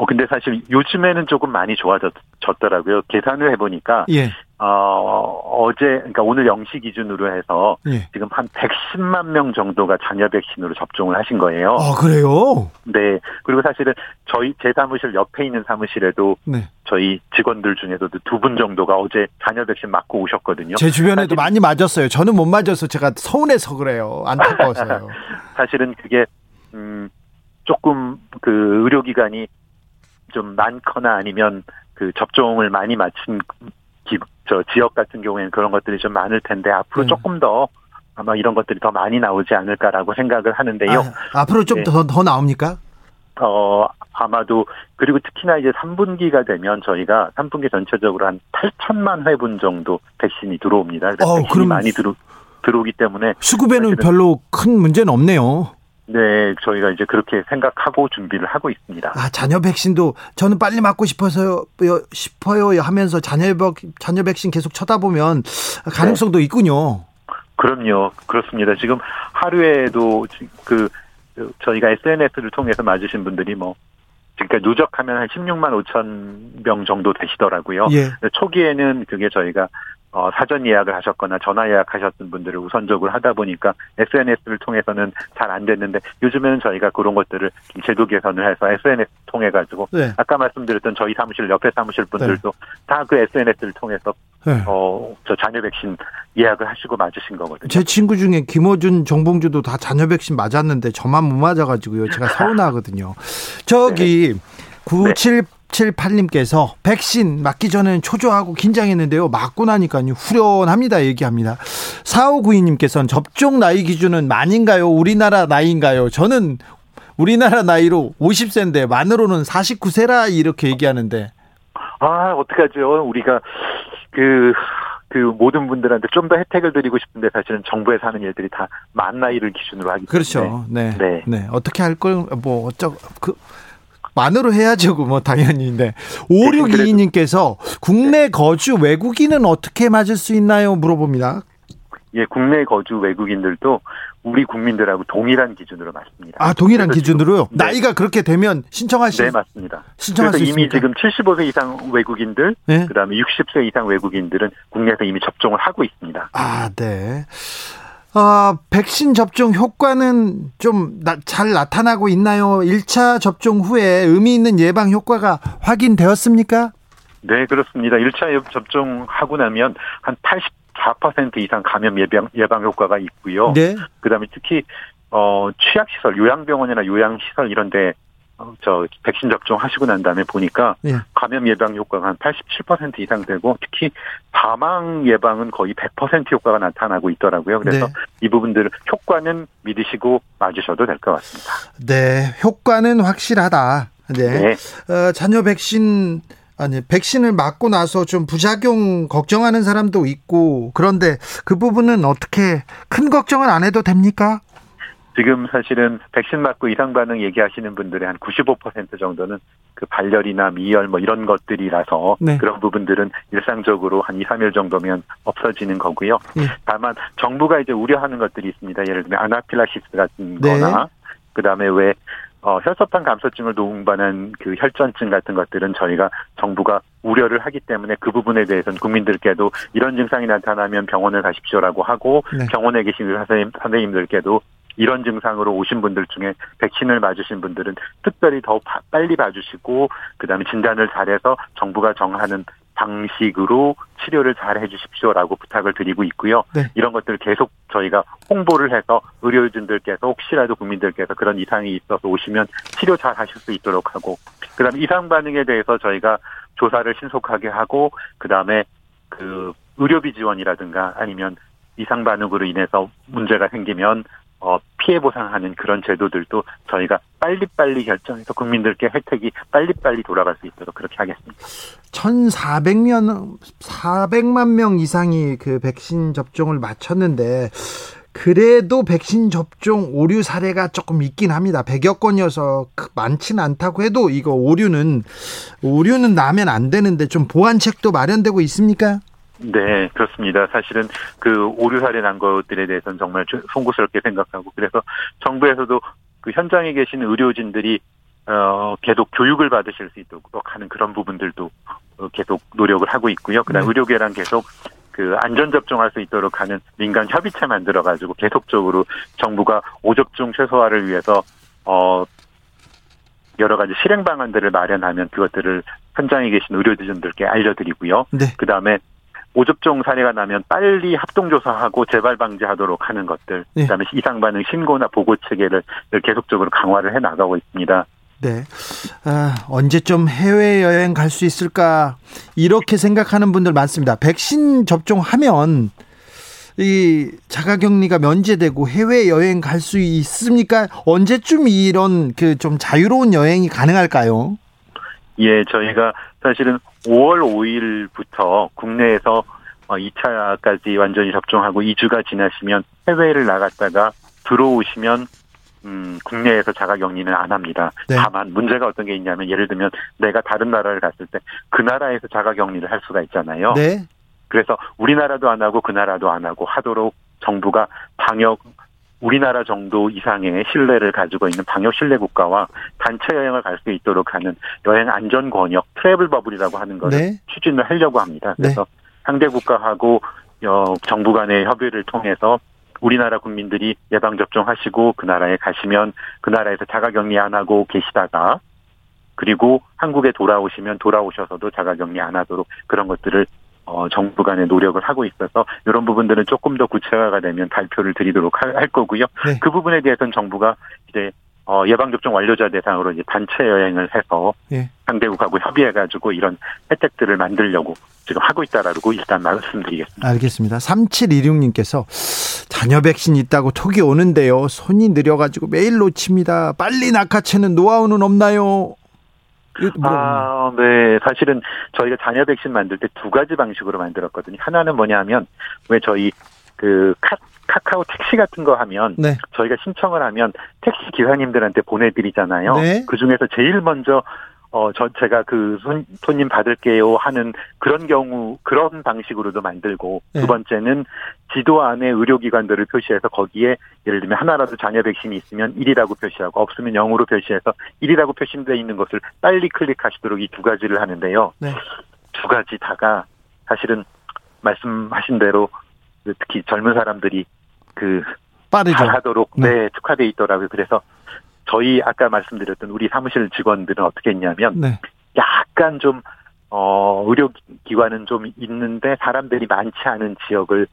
어, 근데 사실 요즘에는 조금 많이 좋아졌더라고요. 계산을 해보니까. 예. 어, 어제, 그러니까 오늘 영 시 기준으로 해서 예. 지금 한 백십만 명 정도가 잔여 백신으로 접종을 하신 거예요. 아, 그래요? 네. 그리고 사실은 저희, 제 사무실 옆에 있는 사무실에도 네. 저희 직원들 중에서도 두 분 정도가 어제 잔여 백신 맞고 오셨거든요. 제 주변에도 많이 맞았어요. 저는 못 맞아서 제가 서운해서 그래요. 안타까웠어요. 사실은 그게, 음, 조금 그 의료기관이 좀 많거나 아니면 그 접종을 많이 마친 기, 저 지역 같은 경우에는 그런 것들이 좀 많을 텐데, 앞으로 네. 조금 더 아마 이런 것들이 더 많이 나오지 않을까라고 생각을 하는데요. 아, 앞으로 좀 더 더 네. 더 나옵니까? 어, 아마도. 그리고 특히나 이제 삼 분기가 되면 저희가 삼 분기 전체적으로 한 팔천만 회분 정도 백신이 들어옵니다. 그래서 어, 백신이 그럼 많이 들어, 들어오기 때문에 수급에는 별로 큰 문제는 없네요. 네, 저희가 이제 그렇게 생각하고 준비를 하고 있습니다. 아, 잔여 백신도 저는 빨리 맞고 싶어서요, 싶어요 하면서 잔여, 잔여 백신 계속 쳐다보면 가능성도 네. 있군요. 그럼요, 그렇습니다. 지금 하루에도 그 저희가 에스엔에스를 통해서 맞으신 분들이 뭐 그러니까 누적하면 한 십육만 오천 명 정도 되시더라고요. 예. 초기에는 그게 저희가 어, 사전 예약을 하셨거나 전화 예약하셨던 분들을 우선적으로 하다 보니까 에스엔에스를 통해서는 잘 안 됐는데, 요즘에는 저희가 그런 것들을 제도 개선을 해서 에스엔에스 통해 가지고 네. 아까 말씀드렸던 저희 사무실 옆에 사무실 분들도 네. 다 그 에스엔에스를 통해서 네. 어, 저 잔여 백신 예약을 하시고 맞으신 거거든요. 제 친구 중에 김호준, 정봉주도 다 잔여 백신 맞았는데 저만 못 맞아가지고요. 제가 서운하거든요. 저기 네. 구십칠 네. 칠십팔님께서 백신 맞기 전에는 초조하고 긴장했는데요, 맞고 나니까요 후련합니다 얘기합니다. 사오구이님께서는 접종 나이 기준은 만인가요, 우리나라 나이인가요? 저는 우리나라 나이로 오십 세인데 만으로는 사십구 세라 이렇게 얘기하는데, 아 어떡하죠. 우리가 그, 그 모든 분들한테 좀 더 혜택을 드리고 싶은데 사실은 정부에서 하는 일들이 다 만 나이를 기준으로 하기 때문에 그렇죠. 네, 네. 네. 어떻게 할 걸 뭐 어쩌 그 만으로 해야죠, 뭐, 당연히. 네. 오육이이님께서 국내 거주 외국인은 어떻게 맞을 수 있나요? 물어봅니다. 예, 국내 거주 외국인들도 우리 국민들하고 동일한 기준으로 맞습니다. 아, 동일한 기준으로요? 네. 나이가 그렇게 되면 신청하실 수? 네, 맞습니다. 신청할 그래서 수 이미 있습니까? 지금 칠십오 세 이상 외국인들, 네? 그 다음에 육십 세 이상 외국인들은 국내에서 이미 접종을 하고 있습니다. 아, 네. 어, 백신 접종 효과는 좀 잘 나타나고 있나요? 일 차 접종 후에 의미 있는 예방 효과가 확인되었습니까? 네, 그렇습니다. 일 차 접종하고 나면 한 팔십사 퍼센트 이상 감염 예방, 예방 효과가 있고요. 네. 그 다음에 특히, 어, 취약시설, 요양병원이나 요양시설 이런 데, 어, 저, 백신 접종하시고 난 다음에 보니까, 네. 감염 예방 효과가 한 팔십칠 퍼센트 이상 되고, 특히 사망 예방은 거의 백 퍼센트 효과가 나타나고 있더라고요. 그래서 네. 이 부분들 효과는 믿으시고 맞으셔도 될 것 같습니다. 네, 효과는 확실하다. 네. 네. 어, 잔여 백신, 아니, 백신을 맞고 나서 좀 부작용 걱정하는 사람도 있고, 그런데 그 부분은 어떻게, 큰 걱정은 안 해도 됩니까? 지금 사실은 백신 맞고 이상 반응 얘기하시는 분들의 한 구십오 퍼센트 정도는 그 발열이나 미열 뭐 이런 것들이라서 네. 그런 부분들은 일상적으로 한 이삼 일 정도면 없어지는 거고요. 네. 다만 정부가 이제 우려하는 것들이 있습니다. 예를 들면 아나필락시스 같은 네. 거나, 그 다음에 왜 어, 혈소판 감소증을 동반한 그 혈전증 같은 것들은 저희가 정부가 우려를 하기 때문에 그 부분에 대해서는 국민들께도 이런 증상이 나타나면 병원을 가십시오라고 하고 네. 병원에 계신 선생님, 선생님들께도 이런 증상으로 오신 분들 중에 백신을 맞으신 분들은 특별히 더 바, 빨리 봐주시고 그다음에 진단을 잘해서 정부가 정하는 방식으로 치료를 잘 해주십시오라고 부탁을 드리고 있고요. 네. 이런 것들을 계속 저희가 홍보를 해서 의료진들께서 혹시라도 국민들께서 그런 이상이 있어서 오시면 치료 잘 하실 수 있도록 하고, 그다음에 이상 반응에 대해서 저희가 조사를 신속하게 하고, 그다음에 그 의료비 지원이라든가 아니면 이상 반응으로 인해서 문제가 생기면 어, 피해 보상하는 그런 제도들도 저희가 빨리빨리 결정해서 국민들께 혜택이 빨리빨리 돌아갈 수 있도록 그렇게 하겠습니다. 천사백 명, 사백만 명 이상이 그 백신 접종을 마쳤는데, 그래도 백신 접종 오류 사례가 조금 있긴 합니다. 백여 건이어서 많지는 않다고 해도 이거 오류는, 오류는 나면 안 되는데 좀 보완책도 마련되고 있습니까? 네, 그렇습니다. 사실은 그 오류 사례 난 것들에 대해서는 정말 송구스럽게 생각하고, 그래서 정부에서도 그 현장에 계신 의료진들이 어 계속 교육을 받으실 수 있도록 하는 그런 부분들도 계속 노력을 하고 있고요. 그다음 네. 의료계랑 계속 그 안전 접종할 수 있도록 하는 민간 협의체 만들어 가지고 계속적으로 정부가 오접종 최소화를 위해서 어 여러 가지 실행 방안들을 마련하면 그것들을 현장에 계신 의료진들께 알려드리고요. 네. 그다음에 오접종 사례가 나면 빨리 합동조사하고 재발 방지하도록 하는 것들, 네. 그다음에 이상반응 신고나 보고 체계를 계속적으로 강화를 해나가고 있습니다. 네, 아, 언제쯤 해외여행 갈 수 있을까 이렇게 생각하는 분들 많습니다. 백신 접종하면 이 자가격리가 면제되고 해외여행 갈 수 있습니까? 언제쯤 이런 그 좀 자유로운 여행이 가능할까요? 예, 저희가 사실은 오월 오일부터 국내에서 이 차까지 완전히 접종하고 이 주가 지나시면 해외를 나갔다가 들어오시면 음, 국내에서 자가격리는 안 합니다. 네. 다만 문제가 어떤 게 있냐면, 예를 들면 내가 다른 나라를 갔을 때 그 나라에서 자가격리를 할 수가 있잖아요. 네. 그래서 우리나라도 안 하고 그 나라도 안 하고 하도록 정부가 방역, 우리나라 정도 이상의 신뢰를 가지고 있는 방역 신뢰 국가와 단체 여행을 갈 수 있도록 하는 여행 안전 권역, 트래블 버블이라고 하는 것을 네. 추진을 하려고 합니다. 그래서 네. 상대 국가하고 정부 간의 협의를 통해서 우리나라 국민들이 예방 접종하시고 그 나라에 가시면 그 나라에서 자가격리 안 하고 계시다가, 그리고 한국에 돌아오시면 돌아오셔서도 자가격리 안 하도록 그런 것들을 어, 정부 간의 노력을 하고 있어서 이런 부분들은 조금 더 구체화가 되면 발표를 드리도록 할, 할 거고요. 네. 그 부분에 대해서는 정부가 이제 어, 예방접종 완료자 대상으로 이제 단체 여행을 해서 네. 상대국하고 협의해가지고 이런 혜택들을 만들려고 지금 하고 있다라고 일단 말씀드리겠습니다. 알겠습니다. 삼칠이육 님께서 잔여 백신 있다고 톡이 오는데요. 손이 느려가지고 매일 놓칩니다. 빨리 낚아채는 노하우는 없나요? 아, 네. 사실은 저희가 잔여 백신 만들 때 두 가지 방식으로 만들었거든요. 하나는 뭐냐면, 왜 저희 그 카, 카카오 택시 같은 거 하면 네. 저희가 신청을 하면 택시 기사님들한테 보내드리잖아요. 네. 그 중에서 제일 먼저 어, 저 제가 그 손, 손님 받을게요 하는 그런 경우, 그런 방식으로도 만들고, 네. 두 번째는 지도 안에 의료기관들을 표시해서 거기에 예를 들면 하나라도 잔여 백신이 있으면 일이라고 표시하고 없으면 영으로 표시해서 일이라고 표시되어 있는 것을 빨리 클릭하시도록 이 두 가지를 하는데요. 네. 두 가지 다가 사실은 말씀하신 대로 특히 젊은 사람들이 그 빠르죠. 잘하도록 네. 네, 특화되어 있더라고요. 그래서 저희 아까 말씀드렸던 우리 사무실 직원들은 어떻게 했냐면 네. 약간 좀 어, 의료기관은 좀 있는데 사람들이 많지 않은 지역을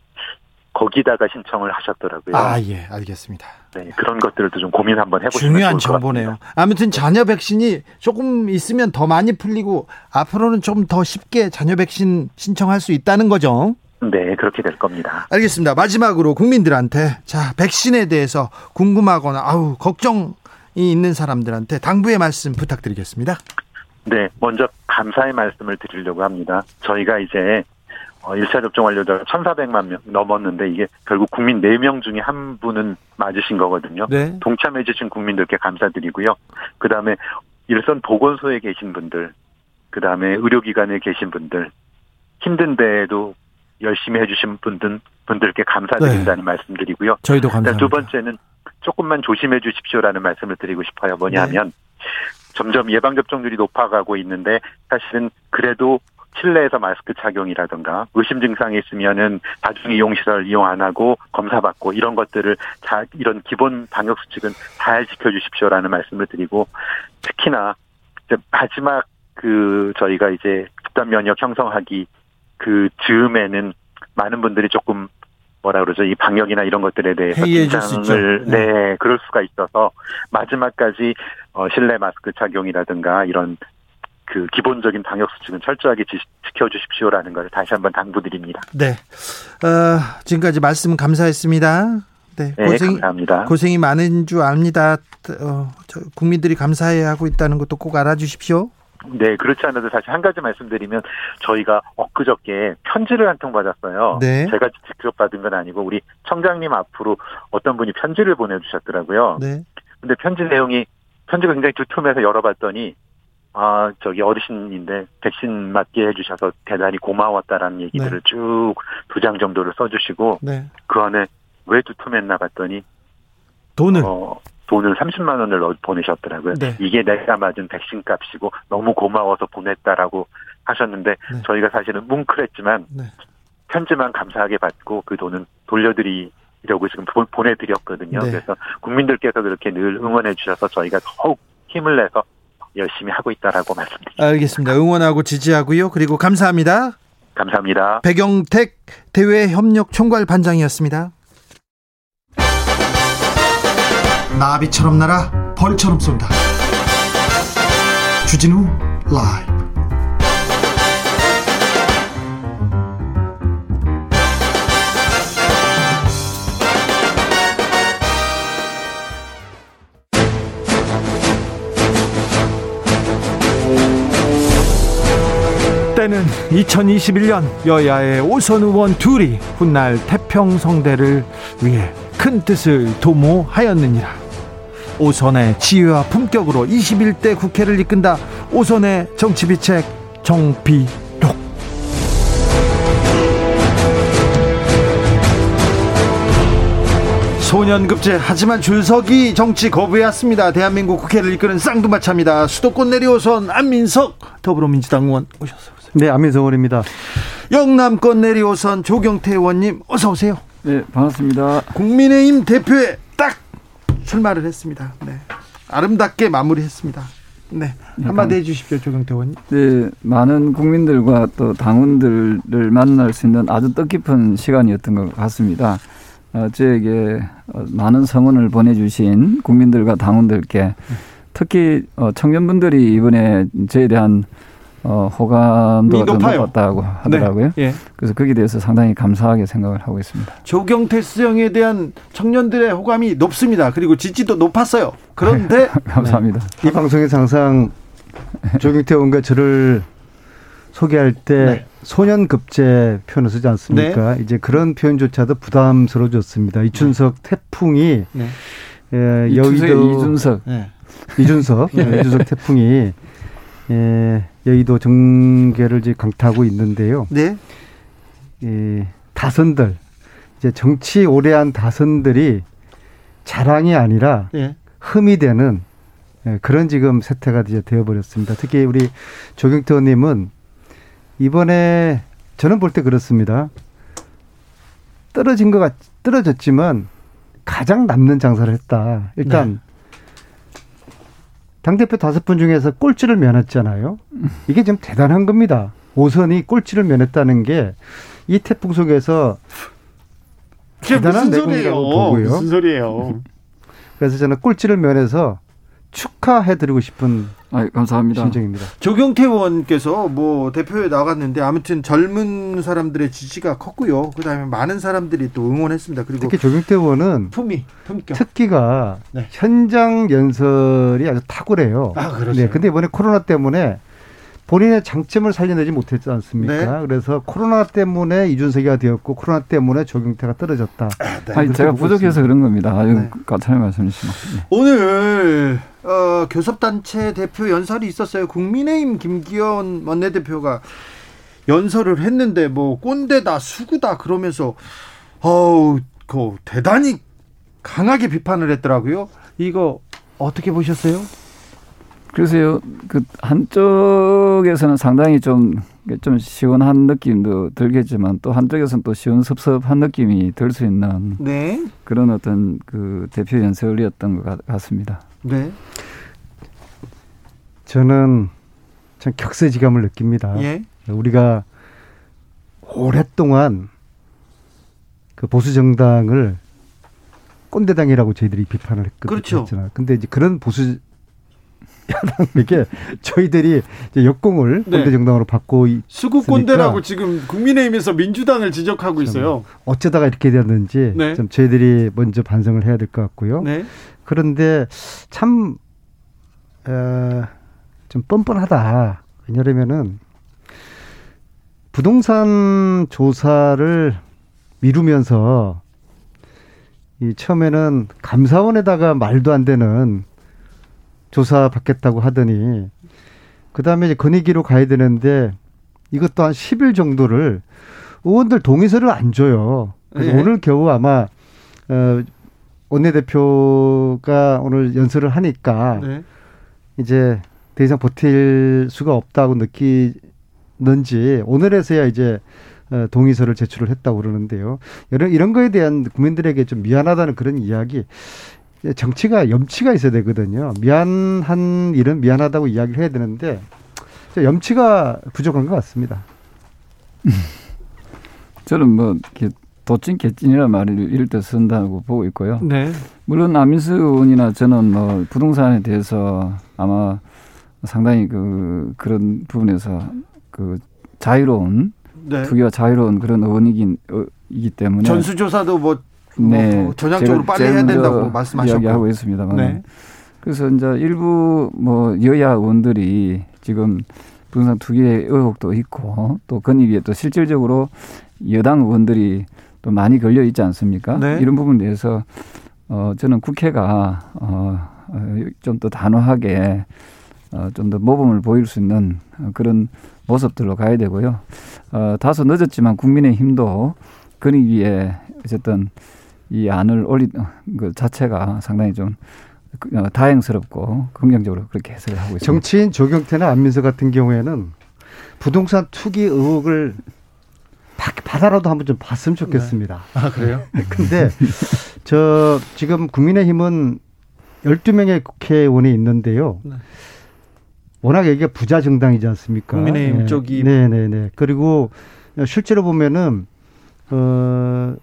거기다가 신청을 하셨더라고요. 아, 예, 알겠습니다. 네, 그런 것들도 좀 고민 한번 해보시면 중요한 좋을 것 정보네요. 같습니다. 아무튼 잔여 백신이 조금 있으면 더 많이 풀리고 앞으로는 좀 더 쉽게 잔여 백신 신청할 수 있다는 거죠. 네, 그렇게 될 겁니다. 알겠습니다. 마지막으로 국민들한테 자 백신에 대해서 궁금하거나 아우 걱정이 있는 사람들한테 당부의 말씀 부탁드리겠습니다. 네, 먼저 감사의 말씀을 드리려고 합니다. 저희가 이제 일 차 접종 완료자가 천사백만 명 넘었는데 이게 결국 국민 네 명 중에 한 분은 맞으신 거거든요. 네. 동참해 주신 국민들께 감사드리고요. 그다음에 일선 보건소에 계신 분들, 그다음에 의료기관에 계신 분들, 힘든 데에도 열심히 해 주신 분들, 분들께 감사드린다는 네. 말씀드리고요. 저희도 감사합니다. 두 번째는 조금만 조심해 주십시오라는 말씀을 드리고 싶어요. 뭐냐면 네. 점점 예방접종률이 높아가고 있는데 사실은 그래도 실내에서 마스크 착용이라든가 의심 증상이 있으면은 다중이용시설 이용 안 하고 검사받고 이런 것들을 잘 이런 기본 방역수칙은 잘 지켜주십시오라는 말씀을 드리고 특히나 이제 마지막 그 저희가 이제 집단 면역 형성하기 그 즈음에는 많은 분들이 조금 뭐라 그러죠 이 방역이나 이런 것들에 대해서 긴장을 네. 네 그럴 수가 있어서 마지막까지 어, 실내 마스크 착용이라든가 이런 그 기본적인 방역 수칙은 철저하게 지켜 주십시오라는 것을 다시 한번 당부드립니다. 네, 어, 지금까지 말씀 감사했습니다. 네, 네 고생, 감사합니다. 고생이 많은 줄 압니다. 어, 저, 국민들이 감사해하고 있다는 것도 꼭 알아주십시오. 네, 그렇지 않아도 사실 한 가지 말씀드리면 저희가 엊그저께 편지를 한 통 받았어요. 네. 제가 직접 받은 건 아니고 우리 청장님 앞으로 어떤 분이 편지를 보내주셨더라고요. 네. 근데 편지 내용이 편지가 굉장히 두툼해서 열어봤더니. 아, 저기 어르신인데 백신 맞게 해주셔서 대단히 고마웠다라는 얘기들을 네. 쭉 두 장 정도를 써주시고 네. 그 안에 왜 두툼했나 봤더니 돈을 어, 돈을 삼십만 원을 넣어 보내셨더라고요. 네. 이게 내가 맞은 백신 값이고 너무 고마워서 보냈다라고 하셨는데 네. 저희가 사실은 뭉클했지만 네. 편지만 감사하게 받고 그 돈은 돌려드리. 이라고 지금 보내드렸거든요. 네. 그래서 국민들께서 그렇게 늘 응원해 주셔서 저희가 더욱 힘을 내서. 열심히 하고 있다라고 말씀드립니다. 알겠습니다. 응원하고 지지하고요. 그리고 감사합니다. 감사합니다. 백영택 대외협력총괄반장이었습니다. 나비처럼 날아 벌처럼 쏜다. 주진우 라이브. 때는 이천이십일 년 여야의 오선 의원 둘이 훗날 태평성대를 위해 큰 뜻을 도모하였느니라. 오선의 지혜와 품격으로 이십일 대 국회를 이끈다. 오선의 정치비책 정비록. 소년급제 하지만 줄서기 정치 거부해왔습니다. 대한민국 국회를 이끄는 쌍두마차입니다. 수도권 내리오선 안민석 더불어민주당 의원 오셨어요. 네, 안민석 의원입니다. 영남권 내리오선 조경태 의원님 어서 오세요. 네, 반갑습니다. 국민의힘 대표에 딱 출마를 했습니다. 네, 아름답게 마무리했습니다. 네, 한마디 해주십시오, 조경태 의원님. 네, 많은 국민들과 또 당원들을 만날 수 있는 아주 뜻깊은 시간이었던 것 같습니다. 어, 저에게 많은 성원을 보내주신 국민들과 당원들께 특히 어, 청년분들이 이번에 저에 대한 어, 호감도가 좀 높았다고 하더라고요. 네. 예. 그래서 거기에 대해서 상당히 감사하게 생각을 하고 있습니다. 조경태 수정에 대한 청년들의 호감이 높습니다. 그리고 지지도 높았어요. 그런데 감사합니다. 네. 이 방송에서 항상 조경태 의원과 저를 소개할 때 네. 소년급제 표현을 쓰지 않습니까? 네. 이제 그런 표현조차도 부담스러워졌습니다. 이준석 네. 태풍이 네. 예, 여의도 이준석 네. 이준석 네. 이준석 태풍이 예, 여의도 정계를 이제 강타하고 있는데요. 네. 예, 다선들 이제 정치 오래한 다선들이 자랑이 아니라 네. 흠이 되는 예, 그런 지금 세태가 이제 되어버렸습니다. 특히 우리 조경태 의원님은 이번에 저는 볼 때 그렇습니다. 떨어진 것 같, 떨어졌지만 가장 남는 장사를 했다. 일단. 네. 당대표 다섯 분 중에서 꼴찌를 면했잖아요. 이게 지금 대단한 겁니다. 오선이 꼴찌를 면했다는 게 이 태풍 속에서 대단한 내공이라고 보고요. 무슨 소리예요. 그래서 저는 꼴찌를 면해서 축하해드리고 싶은 아이, 감사합니다. 심정입니다. 조경태 의원께서 뭐 대표에 나갔는데 아무튼 젊은 사람들의 지지가 컸고요. 그다음에 많은 사람들이 또 응원했습니다. 그리고 특히 조경태 의원은 품위, 품격, 특기가 네. 현장 연설이 아주 탁월해요. 아, 그렇죠. 네, 근데 이번에 코로나 때문에 본인의 장점을 살려내지 못했지 않습니까? 네. 그래서 코로나 때문에 이준석이가 되었고 코로나 때문에 조경태가 떨어졌다. 아, 네. 아니, 제가 부족해서 있습니다. 그런 겁니다. 네. 잘 말씀해 주시면. 오늘 어, 교섭단체 대표 연설이 있었어요. 국민의힘 김기현 원내대표가 연설을 했는데 뭐 꼰대다 수구다 그러면서 어우 그 대단히 강하게 비판을 했더라고요. 이거 어떻게 보셨어요? 글쎄요, 그, 한쪽에서는 상당히 좀, 좀 시원한 느낌도 들겠지만, 또 한쪽에서는 또 시원섭섭한 느낌이 들 수 있는 네. 그런 어떤 그 대표 연설이었던 것 같습니다. 네. 저는 참 격세지감을 느낍니다. 예. 우리가 오랫동안 그 보수정당을 꼰대당이라고 저희들이 비판을 했거든요. 그렇죠. 근데 이제 그런 보수, 야당에게 저희들이 이제 역공을 네. 꼰대 정당으로 받고 수구 꼰대라고 지금 국민의힘에서 민주당을 지적하고 있어요. 어쩌다가 이렇게 되었는지 네. 좀 저희들이 먼저 반성을 해야 될 것 같고요. 네. 그런데 참 어, 좀 뻔뻔하다. 왜냐하면은 부동산 조사를 미루면서 이 처음에는 감사원에다가 말도 안 되는 조사 받겠다고 하더니 그다음에 이제 건의기로 가야 되는데 이것도 한 십 일 정도를 의원들 동의서를 안 줘요. 그래서 네. 오늘 겨우 아마 어, 원내대표가 오늘 연설을 하니까 네. 이제 더 이상 버틸 수가 없다고 느끼는지 오늘에서야 이제 동의서를 제출을 했다고 그러는데요. 이런, 이런 거에 대한 국민들에게 좀 미안하다는 그런 이야기. 정치가 염치가 있어야 되거든요. 미안한 일은 미안하다고 이야기를 해야 되는데 염치가 부족한 것 같습니다. 저는 뭐 도찐 개찐이라는 말을 일대 쓴다고 보고 있고요. 네. 물론 안민석 의원이나 저는 뭐 부동산에 대해서 아마 상당히 그 그런 부분에서 그 자유로운 네. 투기와 자유로운 그런 의원이긴 이기 때문에 전수조사도 뭐. 네, 전향적으로 빨리 해야 된다고 말씀하셨고 이야기하고 있습니다만, 네. 그래서 이제 일부 뭐 여야 의원들이 지금 부동산 투기의 의혹도 있고 또 건의위에 또 실질적으로 여당 의원들이 또 많이 걸려 있지 않습니까? 네. 이런 부분에 대해서 어, 저는 국회가 어, 좀 더 단호하게 어, 좀 더 모범을 보일 수 있는 그런 모습들로 가야 되고요. 어, 다소 늦었지만 국민의힘도 건의위에 어쨌든 이 안을 올린 그 자체가 상당히 좀 다행스럽고 긍정적으로 그렇게 해석을 하고 있습니다. 정치인 조경태나 안민석 같은 경우에는 부동산 투기 의혹을 받아라도 한번 좀 봤으면 좋겠습니다. 네. 아 그래요? 근데 저 지금 국민의힘은 열두 명의 국회의원이 있는데요. 네. 워낙 여기가 부자 정당이지 않습니까? 국민의힘 네. 쪽이. 네네네. 그리고 실제로 보면은 어.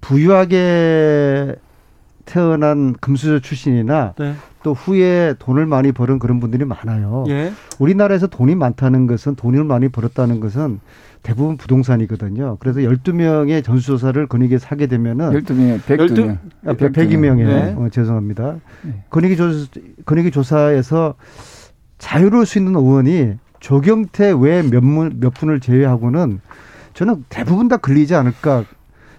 부유하게 태어난 금수저 출신이나 네. 또 후에 돈을 많이 벌은 그런 분들이 많아요. 예. 우리나라에서 돈이 많다는 것은 돈을 많이 벌었다는 것은 대부분 부동산이거든요. 그래서 열두 명의 전수조사를 건의기에서 하게 되면은 열두 명에 백두 명. 아, 백이 명이에요. 네. 어, 죄송합니다. 네. 건의기 조사, 건의기 조사에서 자유로울 수 있는 의원이 조경태 외 몇 몇 분을 제외하고는 저는 대부분 다 걸리지 않을까.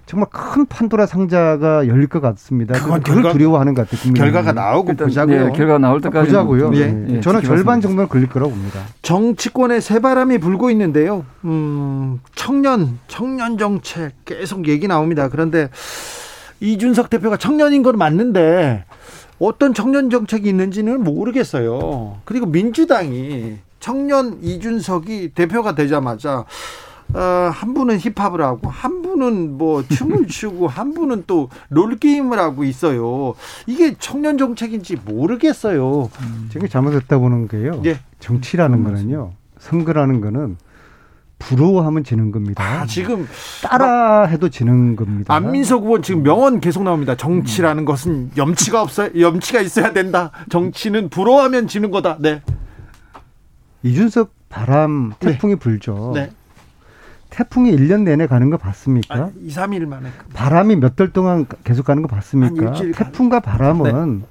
정말 큰 판도라 상자가 열릴 것 같습니다. 그건 결과, 두려워하는 것 같아요. 결과가 나오고 일단, 보자고요. 예, 결과 나올 때까지 보자고요. 예, 예, 예, 저는 절반 정도는 걸릴 거라고 봅니다. 정치권에 새바람이 불고 있는데요. 음, 청년, 청년 정책 계속 얘기 나옵니다. 그런데 이준석 대표가 청년인 건 맞는데 어떤 청년 정책이 있는지는 모르겠어요. 그리고 민주당이 청년 이준석이 대표가 되자마자 어, 한 분은 힙합을 하고 한 분은 뭐 춤을 추고 한 분은 또 롤게임을 하고 있어요. 이게 청년 정책인지 모르겠어요. 음. 제가 잘못했다 보는 게요. 예. 정치라는 음, 거는요. 선거라는 거는 부러워하면 지는 겁니다. 아, 지금 따라해도 지는 겁니다. 안민석 의원 지금 명언 계속 나옵니다. 정치라는 것은 염치가 없어요. 염치가 있어야 된다. 정치는 부러워하면 지는 거다. 네. 이준석 바람 태풍이 네. 불죠. 네. 태풍이 일 년 내내 가는 거 봤습니까? 아, 이, 삼 일 만에. 바람이 몇 달 동안 계속 가는 거 봤습니까? 태풍과 바람은 네.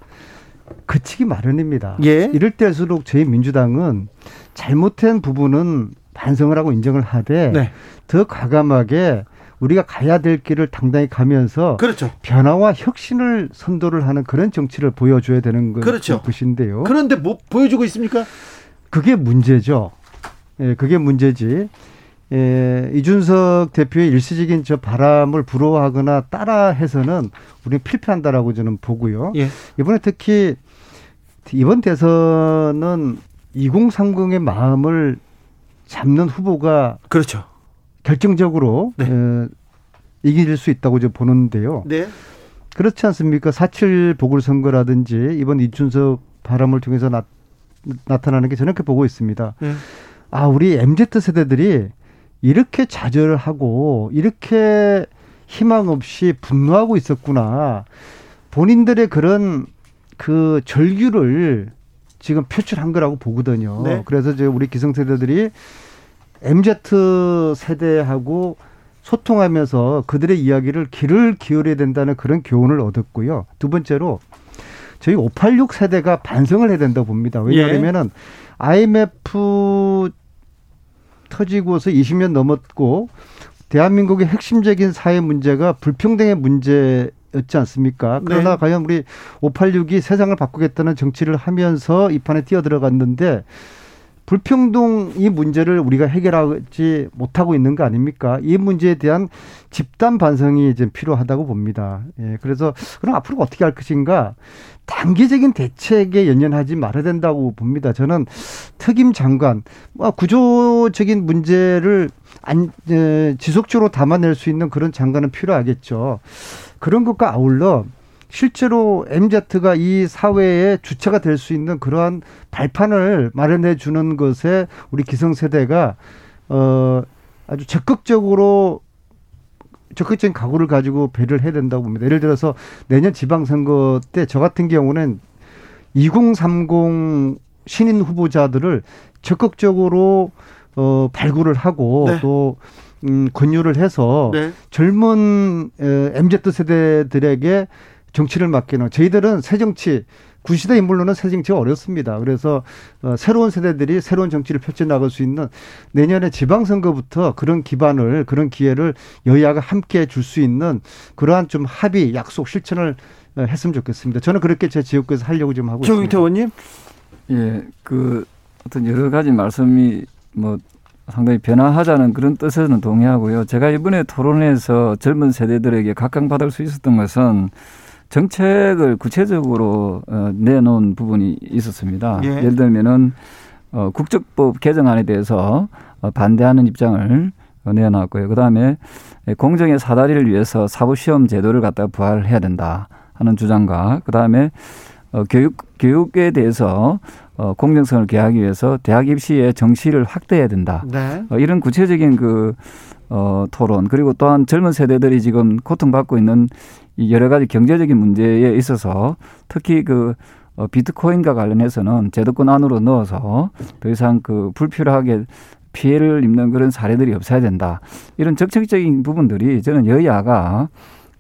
그치기 마련입니다. 예. 이럴 때일수록 저희 민주당은 잘못된 부분은 반성을 하고 인정을 하되 네. 더 과감하게 우리가 가야 될 길을 당당히 가면서 그렇죠. 변화와 혁신을 선도를 하는 그런 정치를 보여줘야 되는 그렇죠. 것인데요. 그런데 뭐 보여주고 있습니까? 그게 문제죠. 예, 그게 문제지. 예, 이준석 대표의 일시적인 저 바람을 부러워하거나 따라해서는 우리는 필패한다라고 저는 보고요. 예. 이번에 특히 이번 대선은 이공삼공의 마음을 잡는 후보가 그렇죠. 결정적으로 네. 에, 이길 수 있다고 저 보는데요. 네. 그렇지 않습니까? 사칠 보궐선거라든지 이번 이준석 바람을 통해서 나, 나타나는 게 저는 그렇게 보고 있습니다. 네. 아, 우리 엠지 세대들이 이렇게 좌절하고 이렇게 희망 없이 분노하고 있었구나. 본인들의 그런 그 절규를 지금 표출한 거라고 보거든요. 네. 그래서 이제 우리 기성세대들이 엠지 세대하고 소통하면서 그들의 이야기를 귀를 기울여야 된다는 그런 교훈을 얻었고요. 두 번째로 저희 오팔육 세대가 반성을 해야 된다고 봅니다. 왜냐하면 예. 아이엠에프 터지고서 이십 년 넘었고 대한민국의 핵심적인 사회 문제가 불평등의 문제 였지 않습니까? 그러나 네. 과연 우리 오팔육이 세상을 바꾸겠다는 정치를 하면서 이 판에 뛰어들어갔는데 불평등 이 문제를 우리가 해결하지 못하고 있는 거 아닙니까? 이 문제에 대한 집단 반성이 이제 필요하다고 봅니다. 예, 그래서 그럼 앞으로 어떻게 할 것인가? 단기적인 대책에 연연하지 말아야 된다고 봅니다. 저는 특임 장관, 구조적인 문제를 안, 에, 지속적으로 담아낼 수 있는 그런 장관은 필요하겠죠. 그런 것과 아울러 실제로 엠지가 이 사회의 주체가 될 수 있는 그러한 발판을 마련해 주는 것에 우리 기성세대가 어, 아주 적극적으로 적극적인 각오를 가지고 배를 해야 된다고 봅니다. 예를 들어서 내년 지방선거 때 저 같은 경우는 이공삼공 신인 후보자들을 적극적으로 어, 발굴을 하고 네. 또 음, 권유를 해서 네. 젊은 엠지 세대들에게 정치를 맡기는 저희들은 새 정치, 구시대 인물로는 새 정치가 어렵습니다. 그래서 어, 새로운 세대들이 새로운 정치를 펼쳐나갈 수 있는 내년에 지방선거부터 그런 기반을, 그런 기회를 여야가 함께 줄 수 있는 그러한 좀 합의, 약속, 실천을 어, 했으면 좋겠습니다. 저는 그렇게 제 지역구에서 하려고 지금 하고 있습니다. 조경태 의원님? 예, 그 어떤 여러 가지 말씀이 뭐 상당히 변화하자는 그런 뜻에는 동의하고요. 제가 이번에 토론에서 젊은 세대들에게 각광받을 수 있었던 것은 정책을 구체적으로 어, 내놓은 부분이 있었습니다. 예. 예를 들면은 어, 국적법 개정안에 대해서 어, 반대하는 입장을 어, 내놨고요. 그다음에 공정의 사다리를 위해서 사법시험 제도를 갖다 부활해야 된다 하는 주장과 그다음에 어, 교육, 교육에 대해서 어, 공정성을 개하기 위해서 대학 입시의 정시를 확대해야 된다. 네. 어, 이런 구체적인 그 어, 토론 그리고 또한 젊은 세대들이 지금 고통받고 있는 이 여러 가지 경제적인 문제에 있어서 특히 그 어, 비트코인과 관련해서는 제도권 안으로 넣어서 더 이상 그 불필요하게 피해를 입는 그런 사례들이 없어야 된다. 이런 적극적인 부분들이 저는 여야가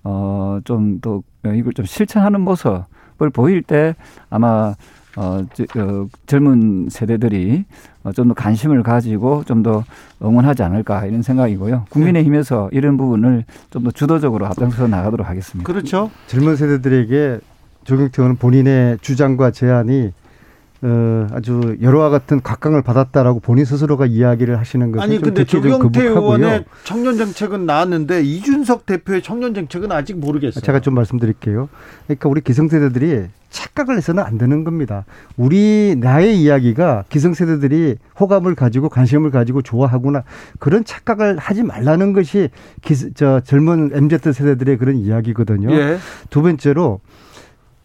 어, 좀 더 이걸 좀 실천하는 모습. 을 보일 때 아마 어, 어, 젊은 세대들이 어, 좀 더 관심을 가지고 좀 더 응원하지 않을까 이런 생각이고요. 국민의힘에서 이런 부분을 좀 더 주도적으로 앞장서 나가도록 하겠습니다. 그렇죠. 젊은 세대들에게 조경태 의원은 본인의 주장과 제안이 어, 아주 열화와 같은 각광을 받았다라고 본인 스스로가 이야기를 하시는 것은 아니, 좀 대체적으로 아니, 근데 조경태 의원의 청년 정책은 나왔는데 이준석 대표의 청년 정책은 아직 모르겠어요. 제가 좀 말씀드릴게요. 그러니까 우리 기성세대들이 착각을 해서는 안 되는 겁니다. 우리 나의 이야기가 기성세대들이 호감을 가지고 관심을 가지고 좋아하구나 그런 착각을 하지 말라는 것이 기, 저 젊은 엠지 세대들의 그런 이야기거든요. 예. 두 번째로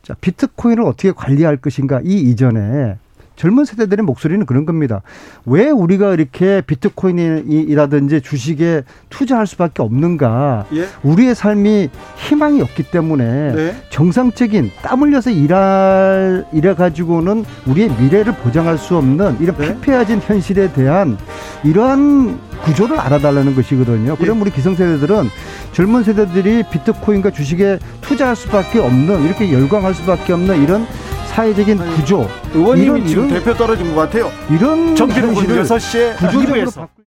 자, 비트코인을 어떻게 관리할 것인가 이 이전에 젊은 세대들의 목소리는 그런 겁니다. 왜 우리가 이렇게 비트코인이라든지 주식에 투자할 수밖에 없는가. 예? 우리의 삶이 희망이 없기 때문에 네? 정상적인 땀 흘려서 일할, 일해가지고는 우리의 미래를 보장할 수 없는 이런 네? 피폐해진 현실에 대한 이러한 구조를 알아달라는 것이거든요. 그럼 예? 우리 기성세대들은 젊은 세대들이 비트코인과 주식에 투자할 수밖에 없는 이렇게 열광할 수밖에 없는 이런 사회적인 아니, 구조. 의원님이 이런, 지금 이런, 대표 떨어진 것 같아요. 이런 정치를 구조에서 구조적으로 바꾸는